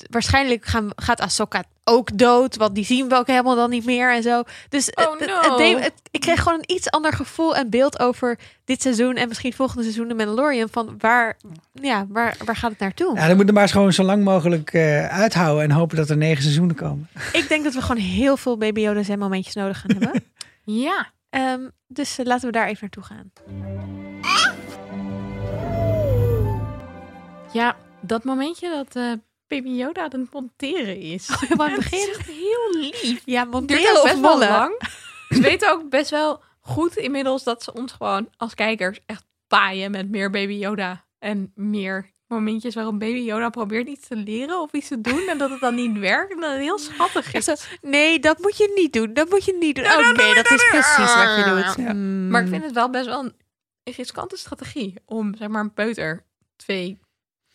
waarschijnlijk gaan, gaat Ahsoka ook dood, want die zien we ook helemaal dan niet meer en zo. Dus oh, no. het, het deed, het, ik kreeg gewoon een iets ander gevoel en beeld over dit seizoen en misschien volgende seizoen de Mandalorian van waar, ja, waar, waar gaat het naartoe? Ja, dan moeten we maar eens gewoon zo lang mogelijk uh, uithouden en hopen dat er negen seizoenen komen. Ik denk dat we gewoon heel veel Baby Yoda's en momentjes nodig gaan hebben. Ja. Um, dus uh, laten we daar even naartoe gaan. Ja, dat momentje dat... Uh... Baby Yoda aan het monteren is. Oh, ja, maar het begin is echt heel lief. Ja, monteren ook best wel lang. Ze weten ook best wel goed inmiddels dat ze ons gewoon als kijkers echt paaien met meer Baby Yoda en meer momentjes waarop Baby Yoda probeert iets te leren of iets te doen en dat het dan niet werkt en dat het heel schattig is. Ja, zo, nee, dat moet je niet doen. Dat moet je niet doen. Oh nee, dat is precies wat je doet. Ja. Maar ik vind het wel best wel een riskante strategie om zeg maar een peuter twee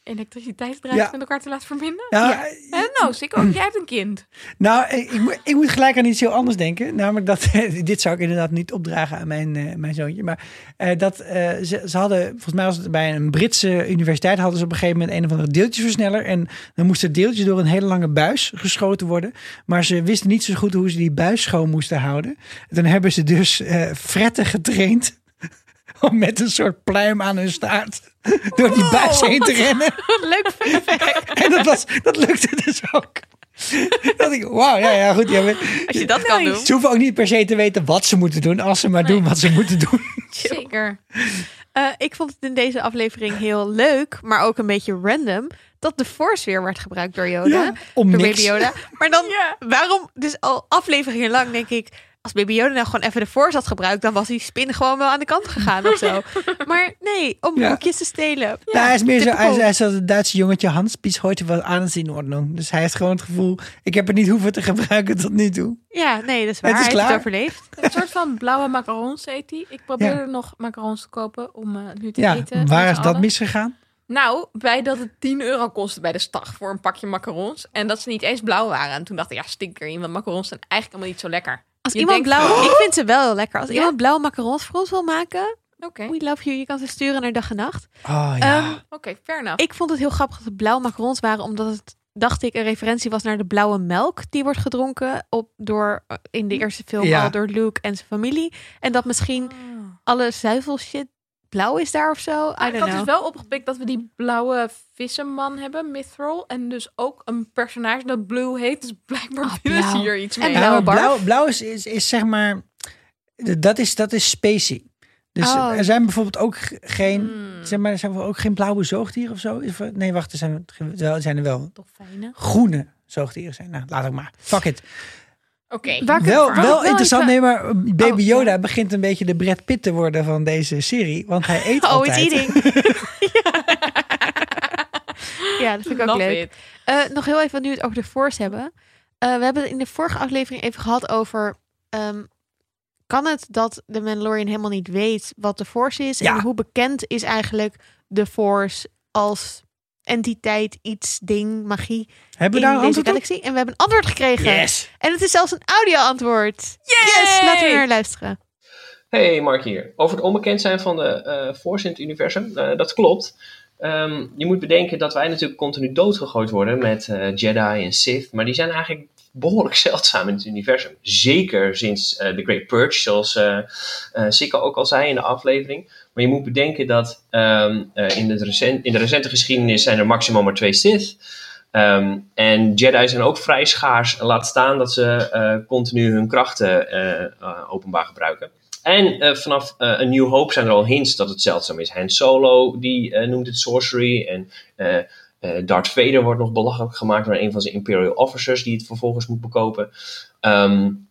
elektriciteitsdraad ja. met elkaar te laten verbinden? Ja. ja. ja. Nou, zeker ook. Jij hebt een kind. Nou, ik, ik, moet, ik moet gelijk aan iets heel anders denken. Namelijk dat, dit zou ik inderdaad niet opdragen aan mijn, uh, mijn zoontje. Maar uh, dat uh, ze, ze hadden, volgens mij was het bij een Britse universiteit, hadden ze op een gegeven moment een of andere deeltjesversneller. En dan moest het deeltje door een hele lange buis geschoten worden. Maar ze wisten niet zo goed hoe ze die buis schoon moesten houden. En dan hebben ze dus uh, fretten getraind om met een soort pluim aan hun staart door die wow. buis heen te rennen. Leuk perfect. En dat, was, dat lukte dus ook. Dat ik, wauw, ja, ja, goed. Ja, maar, als je dat kan nice. doen. Ze hoeven ook niet per se te weten wat ze moeten doen, als ze maar nee. doen wat ze moeten doen. Zeker. Uh, ik vond het in deze aflevering heel leuk, maar ook een beetje random, dat de Force weer werd gebruikt door Yoda. Ja, om door niks. Baby Yoda. Maar dan, ja. waarom, dus al afleveringen lang denk ik, als Baby Yoda nou gewoon even de Force had gebruikt, dan was die spin gewoon wel aan de kant gegaan of zo. Maar nee, om ja. boekjes te stelen. Ja, nou, hij is meer zo, hij is, hij is zoals het Duitse jongetje Hans, bis heute was alles in ordnung. Dus hij heeft gewoon het gevoel, ik heb het niet hoeven te gebruiken tot nu toe. Ja, nee, dat is waar. Het is hij klaar. Heeft het overleefd. Een soort van blauwe macarons eet hij. Ik probeerde ja. nog macarons te kopen om uh, nu te ja, eten. Waar is dat allen. misgegaan? Nou, bij dat het tien euro kostte bij de stag voor een pakje macarons. En dat ze niet eens blauw waren. En toen dacht ik, ja, stinker in, want macarons zijn eigenlijk allemaal niet zo lekker. Als je iemand denkt, blauw, oh, ik vind ze wel heel lekker. Als ja? iemand blauwe macarons voor ons wil maken, okay. we love you. Je kan ze sturen naar dag en nacht. Oh, ja. um, Oké, okay, fair enough. Ik vond het heel grappig dat het blauwe macarons waren, omdat het, dacht ik, een referentie was naar de blauwe melk die wordt gedronken op door in de eerste film ja. al door Luke en zijn familie. En dat misschien oh. alle zuivelshit blauw is daar of zo. I don't know. Ik had dus wel opgepikt dat we die blauwe vissenman hebben, Mithrol. En dus ook een personage dat Blue heet. Dus blijkbaar oh, willen ze hier iets mee. En blauw, blauw, blauw is, is, is zeg maar... Dat is, dat is specie. Dus oh. er zijn bijvoorbeeld ook geen... Hmm. Zeg maar, er zijn ook geen blauwe zoogdieren of zo. Nee, wacht, er zijn er, zijn er wel dolfijnen. Groene zoogdieren zijn. Nou, laat ook maar. Fuck it. Oké. Okay. Wel, wel interessant, nee, maar Baby Yoda oh. begint een beetje de Brad Pitt te worden van deze serie, want hij eet oh, altijd. Oh, it's eating. Ja, dat vind ik ook Love leuk. Uh, nog heel even, nu we het over de Force hebben. Uh, we hebben het in de vorige aflevering even gehad over... Um, kan het dat de Mandalorian helemaal niet weet wat de Force is? Ja. En hoe bekend is eigenlijk de Force als... entiteit, iets, ding, magie. Hebben we daar een antwoord op? En we hebben een antwoord gekregen. Yes. En het is zelfs een audio-antwoord. Yes! yes! Laten we naar luisteren. Hey, Mark hier. Over het onbekend zijn van de uh, Force in het universum. Uh, dat klopt. Um, je moet bedenken dat wij natuurlijk continu doodgegooid worden met uh, Jedi en Sith. Maar die zijn eigenlijk behoorlijk zeldzaam in het universum. Zeker sinds de uh, Great Purge, zoals uh, uh, Sikka ook al zei in de aflevering. Maar je moet bedenken dat um, uh, in, de recent, in de recente geschiedenis zijn er maximaal maar twee Sith. Um, en Jedi zijn ook vrij schaars. Laat staan dat ze uh, continu hun krachten uh, uh, openbaar gebruiken. En uh, vanaf uh, A New Hope zijn er al hints dat het zeldzaam is. Han Solo, die uh, noemt het sorcery. En uh, uh, Darth Vader wordt nog belachelijk gemaakt door een van zijn Imperial Officers die het vervolgens moet bekopen. Um,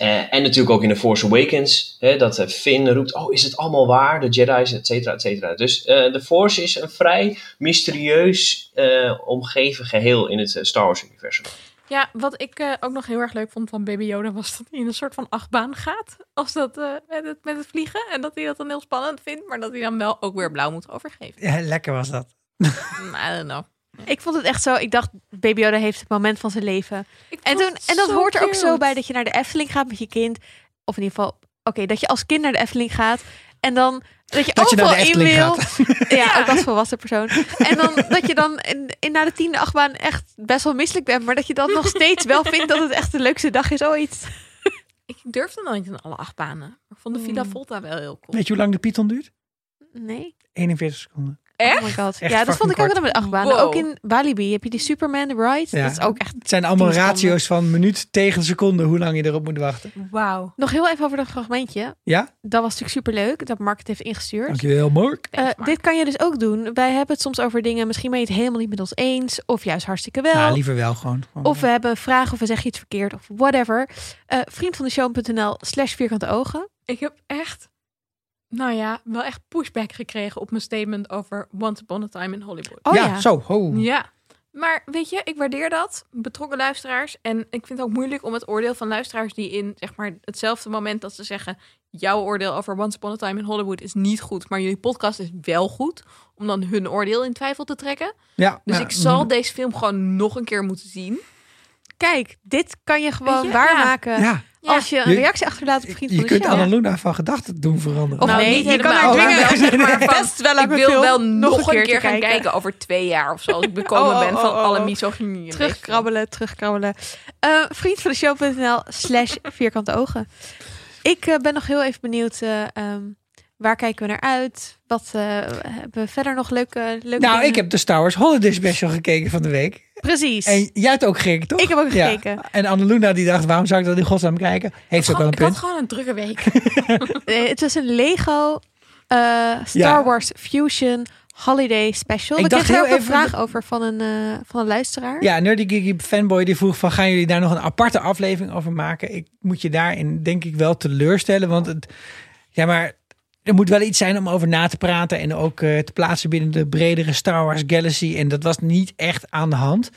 Uh, en natuurlijk ook in de Force Awakens, hè, dat uh, Finn roept, oh, is het allemaal waar? De Jedi's, et cetera, et cetera. Dus uh, de Force is een vrij mysterieus uh, omgeven geheel in het uh, Star Wars universum. Ja, wat ik uh, ook nog heel erg leuk vond van Baby Yoda was dat hij in een soort van achtbaan gaat. Als dat uh, met, het, met het vliegen. En dat hij dat dan heel spannend vindt, maar dat hij dan wel ook weer blauw moet overgeven. Ja, lekker was dat. I don't know. Ik vond het echt zo. Ik dacht, Baby Yoda heeft het moment van zijn leven. En, toen, en dat hoort er ook zo bij dat je naar de Efteling gaat met je kind. Of in ieder geval, oké, okay, dat je als kind naar de Efteling gaat. En dan dat je dat overal je in wil. Ja, ja, ook als volwassen persoon. En dan dat je dan in, in, na de tiende achtbaan echt best wel misselijk bent. Maar dat je dan nog steeds wel vindt dat het echt de leukste dag is ooit. Ik durfde nog niet in alle achtbanen. Ik vond de Villa Volta wel heel cool. Weet je hoe lang de Python duurt? Nee. eenenveertig seconden. Echt? Oh my god. Echt ja, dat vond ik ook wel met de achtbaan. Wow. Ook in Walibi heb je die Superman ride. Ja. Dat is ook echt. Het zijn allemaal ratio's van minuut tegen seconde hoe lang je erop moet wachten. Wauw. Nog heel even over dat fragmentje. Ja? Dat was natuurlijk superleuk dat Mark het heeft ingestuurd. Dankjewel, Mark. Uh, Mark. Dit kan je dus ook doen. Wij hebben het soms over dingen. Misschien ben je het helemaal niet met ons eens. Of juist hartstikke wel. Ja, liever wel gewoon. gewoon of we ja. hebben een vraag of we zeggen iets verkeerd of whatever. Uh, vriendvandeshow.nl slash vierkante ogen. Ik heb echt... Nou ja, wel echt pushback gekregen op mijn statement over Once Upon a Time in Hollywood. Oh, ja, ja, zo. Ho. Ja, maar weet je, ik waardeer dat. Betrokken luisteraars. En ik vind het ook moeilijk om het oordeel van luisteraars die in zeg maar hetzelfde moment dat ze zeggen... jouw oordeel over Once Upon a Time in Hollywood is niet goed, maar jullie podcast is wel goed... om dan hun oordeel in twijfel te trekken. Ja, dus ja, ik zal mm. deze film gewoon nog een keer moeten zien. Kijk, dit kan je gewoon je? waarmaken. Ja. ja. Ja. Als je een reactie achterlaat op vriend van de show. Je kunt Annaluna van gedachten doen veranderen. Of nou, nee, je kan haar dwingen. Maar best wel, ik wil wel nog een keer, keer gaan kijken. kijken over twee jaar of zo. Als ik bekomen oh, ben oh, oh, van oh. alle misogynie. Terugkrabbelen, terugkrabbelen. Uh, vriendvandeshow.nl slash vierkante ogen. Ik uh, ben nog heel even benieuwd... Uh, um, waar kijken we naar uit? Wat uh, hebben we verder nog leuke, leuke Nou, dingen? Ik heb de Star Wars Holiday Special gekeken van de week. Precies. En jij hebt ook gekeken, toch? Ik heb ook gekeken. Ja. En Annaluna die dacht, waarom zou ik dat in godsnaam kijken? Heeft ook wel een punt. Ik had gewoon een drukke week. Nee, het was een Lego uh, Star ja. Wars Fusion Holiday Special. Ik we dacht kregen heel er ook even... een vraag over van een, uh, van een luisteraar. Ja, Nerdy Geeky Fanboy die vroeg van, gaan jullie daar nog een aparte aflevering over maken? Ik moet je daarin denk ik wel teleurstellen, want het, ja, maar... Er moet wel iets zijn om over na te praten en ook uh, te plaatsen binnen de bredere Star Wars Galaxy. En dat was niet echt aan de hand.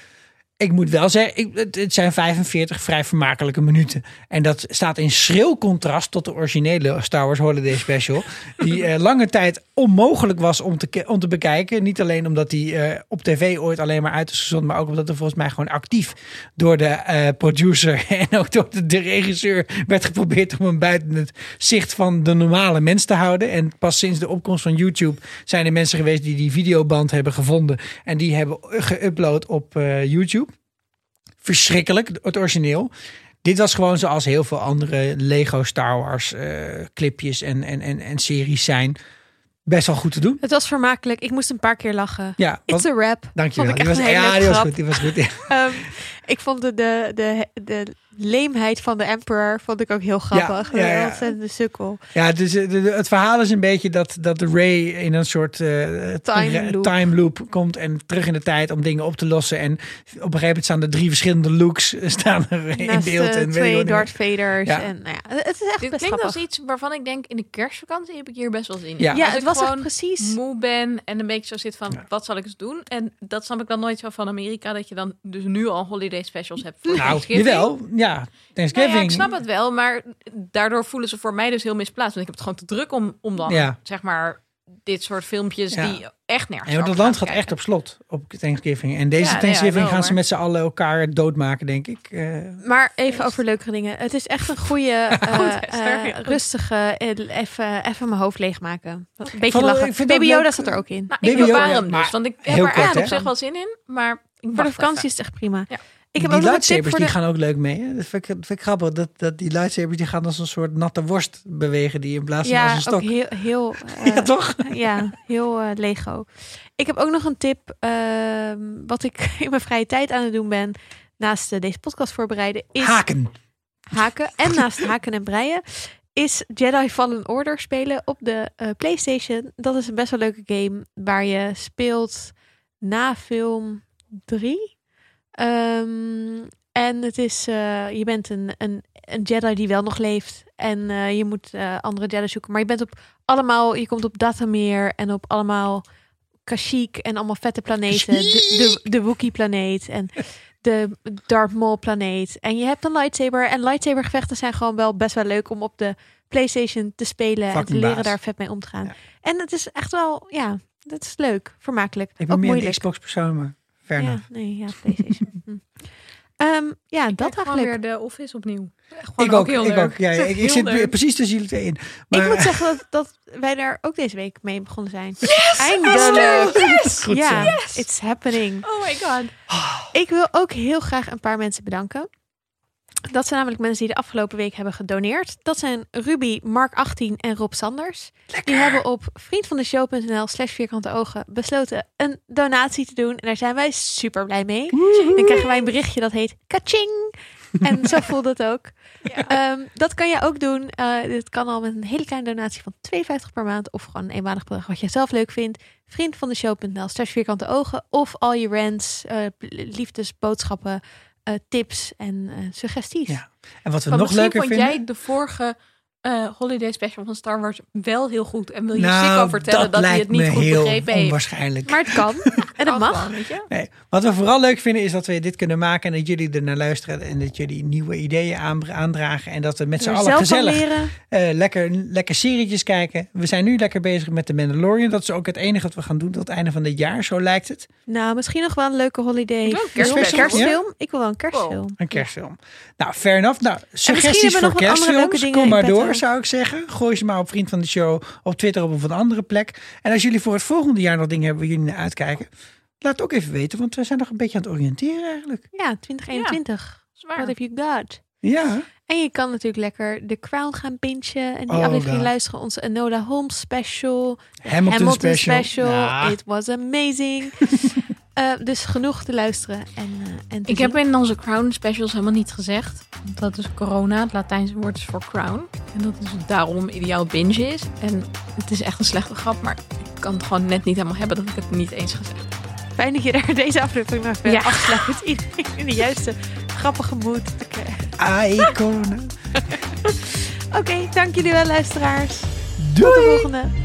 Ik moet wel zeggen, ik, het, het zijn vijfenveertig vrij vermakelijke minuten. En dat staat in schril contrast tot de originele Star Wars Holiday Special. Die uh, lange tijd onmogelijk was om te, om te bekijken. Niet alleen omdat die uh, op tv ooit alleen maar uit is gezonden. Maar ook omdat er volgens mij gewoon actief door de uh, producer en ook door de, de regisseur werd geprobeerd om hem buiten het zicht van de normale mens te houden. En pas sinds de opkomst van YouTube zijn er mensen geweest die die videoband hebben gevonden. En die hebben geüpload op uh, YouTube. Verschrikkelijk, het origineel. Dit was gewoon zoals heel veel andere Lego Star Wars uh, clipjes en, en, en, en series zijn. best wel goed te doen. Het was vermakelijk. Ik moest een paar keer lachen. Ja, It's a rap. Dank je wel. Die was, ja, die was goed. Die was goed ja. um, ik vond de, de, de, de leemheid van de Emperor vond ik ook heel grappig. Ja, ja, ja. Een ontzettende sukkel. Ja, dus de, de, het verhaal is een beetje dat, dat Rey in een soort uh, time, loop. time loop komt en terug in de tijd om dingen op te lossen. En op een gegeven moment staan er drie verschillende Lukes staan er in beeld. De, en twee weet Darth Vaders. Ja. En, nou ja, het is echt Dit best klinkt grappig. Als iets waarvan ik denk in de kerstvakantie heb ik hier best wel zin in. Ja, ja het was gewoon precies. Moe ben en een beetje zo zit van ja. wat zal ik eens doen? En dat snap ik dan nooit zo van Amerika dat je dan dus nu al holiday specials hebt. Voor nou, jawel. Ja, Thanksgiving. Nou ja, ik snap het wel, maar daardoor voelen ze voor mij dus heel misplaatst. Want ik heb het gewoon te druk om, om dan, ja. zeg maar, dit soort filmpjes ja. die echt nergens ja, want dat land gaat kijken. Echt op slot op Thanksgiving. En deze ja, Thanksgiving ja, wel, gaan ze met z'n allen elkaar doodmaken, denk ik. Uh, maar even over leukere dingen. Het is echt een goede, uh, uh, uh, rustige, uh, even, even mijn hoofd leegmaken. Een beetje lachen. Ik Baby Yoda zat er ook in. Nou, ik wil hem dus, want ik heb er aan op zich wel zin in. Maar voor de vakantie is het echt prima. Ja. Ik heb die lightsabers die de... gaan ook leuk mee. Hè? Dat vind ik, dat vind ik grappig. Dat, dat die lightsabers die gaan als een soort natte worst bewegen. Die in plaats van ja, als een stok. Heel, heel, uh, ja, toch? Ja, heel uh, Lego. Ik heb ook nog een tip. Uh, wat ik in mijn vrije tijd aan het doen ben. Naast uh, deze podcast voorbereiden. Is haken. Haken. En naast haken en breien. Is Jedi Fallen Order spelen op de uh, PlayStation. Dat is een best wel leuke game. Waar je speelt na film drie. Um, en het is, uh, je bent een, een, een Jedi die wel nog leeft. En uh, je moet uh, andere Jedi zoeken. Maar je bent op allemaal, je komt op Dathomir en op allemaal Kashyyyk en allemaal vette planeten. De, de, de Wookiee-planeet en de Darth Maul-planeet. En je hebt een lightsaber. En lightsaber-gevechten zijn gewoon wel best wel leuk om op de PlayStation te spelen. Fucking en te leren baas. Daar vet mee om te gaan. Ja. En het is echt wel, ja, dat is leuk. Vermakelijk. Ik ben meer een Xbox-persoon, maar... Ja, nee, ja, PlayStation. um, ja, ik dat eigenlijk. Weer de Office opnieuw. Gewoon ik ook, ook heel ik leuk. Ook. Ja, ja, ik, ik zit leuk. Precies tussen jullie twee in. Maar... Ik moet zeggen dat, dat wij daar ook deze week mee begonnen zijn. Yes! Eindelijk! Yes! Goed, ja, yes! It's happening. Oh my god. Ik wil ook heel graag een paar mensen bedanken. Dat zijn namelijk mensen die de afgelopen week hebben gedoneerd. Dat zijn Ruby, Mark achttien en Rob Sanders. Lekker. Die hebben op vriendvandeshow.nl slash vierkante ogen besloten een donatie te doen. En daar zijn wij super blij mee. Woehoe. Dan krijgen wij een berichtje dat heet Kaching. En zo voelt het ook. Ja. Um, dat kan je ook doen. Uh, dit kan al met een hele kleine donatie van tweeënvijftig per maand. Of gewoon een eenmalig bedrag wat je zelf leuk vindt. Vriendvandeshow.nl slash vierkante ogen. Of al je rants, uh, liefdesboodschappen... Uh, tips en uh, suggesties. Ja. En wat we nog leuker vinden... Vond jij de vorige uh, holiday special van Star Wars wel heel goed? En wil je nou, Sikko vertellen dat, dat hij het niet goed begrepen heeft? Onwaarschijnlijk. Maar het kan. En dat mag. Nee, wat we vooral leuk vinden is dat we dit kunnen maken... en dat jullie ernaar luisteren... en dat jullie nieuwe ideeën aandragen... en dat we met z'n allen gezellig uh, lekker, lekker serietjes kijken. We zijn nu lekker bezig met The Mandalorian. Dat is ook het enige wat we gaan doen tot het einde van dit jaar. Zo lijkt het. Nou, misschien nog wel een leuke holiday. Ik wil een kerstfilm. kerstfilm. Ja? Ik wil wel een kerstfilm. Oh, een kerstfilm. Nou, fair enough. Nou, suggesties voor kerstfilms. Kom maar door, zou ik zeggen. Gooi ze maar op Vriend van de Show... op Twitter of op een andere plek. En als jullie voor het volgende jaar nog dingen hebben... waar jullie naar uitkijken... Laat het ook even weten, want we zijn nog een beetje aan het oriënteren eigenlijk. Ja, twintig eenentwintig. Ja, zwaar. What have you got? Ja. En je kan natuurlijk lekker The Crown gaan pinchen. En die oh, aflevering luisteren. Onze Enola Holmes special. Hamilton, Hamilton special. special. Ja. It was amazing. uh, dus genoeg te luisteren. En, uh, en te Ik zien. heb in onze Crown specials helemaal niet gezegd. Want dat is corona. Het Latijnse woord is voor crown. En dat is daarom ideaal binge is. En het is echt een slechte grap. Maar ik kan het gewoon net niet helemaal hebben dat ik het niet eens gezegd heb. Fijn dat je daar deze aflevering naar verder ja. afsluit. Iedereen in de juiste grappige moed. Icon. Oké, okay, dank jullie wel luisteraars. Doei. Tot de volgende.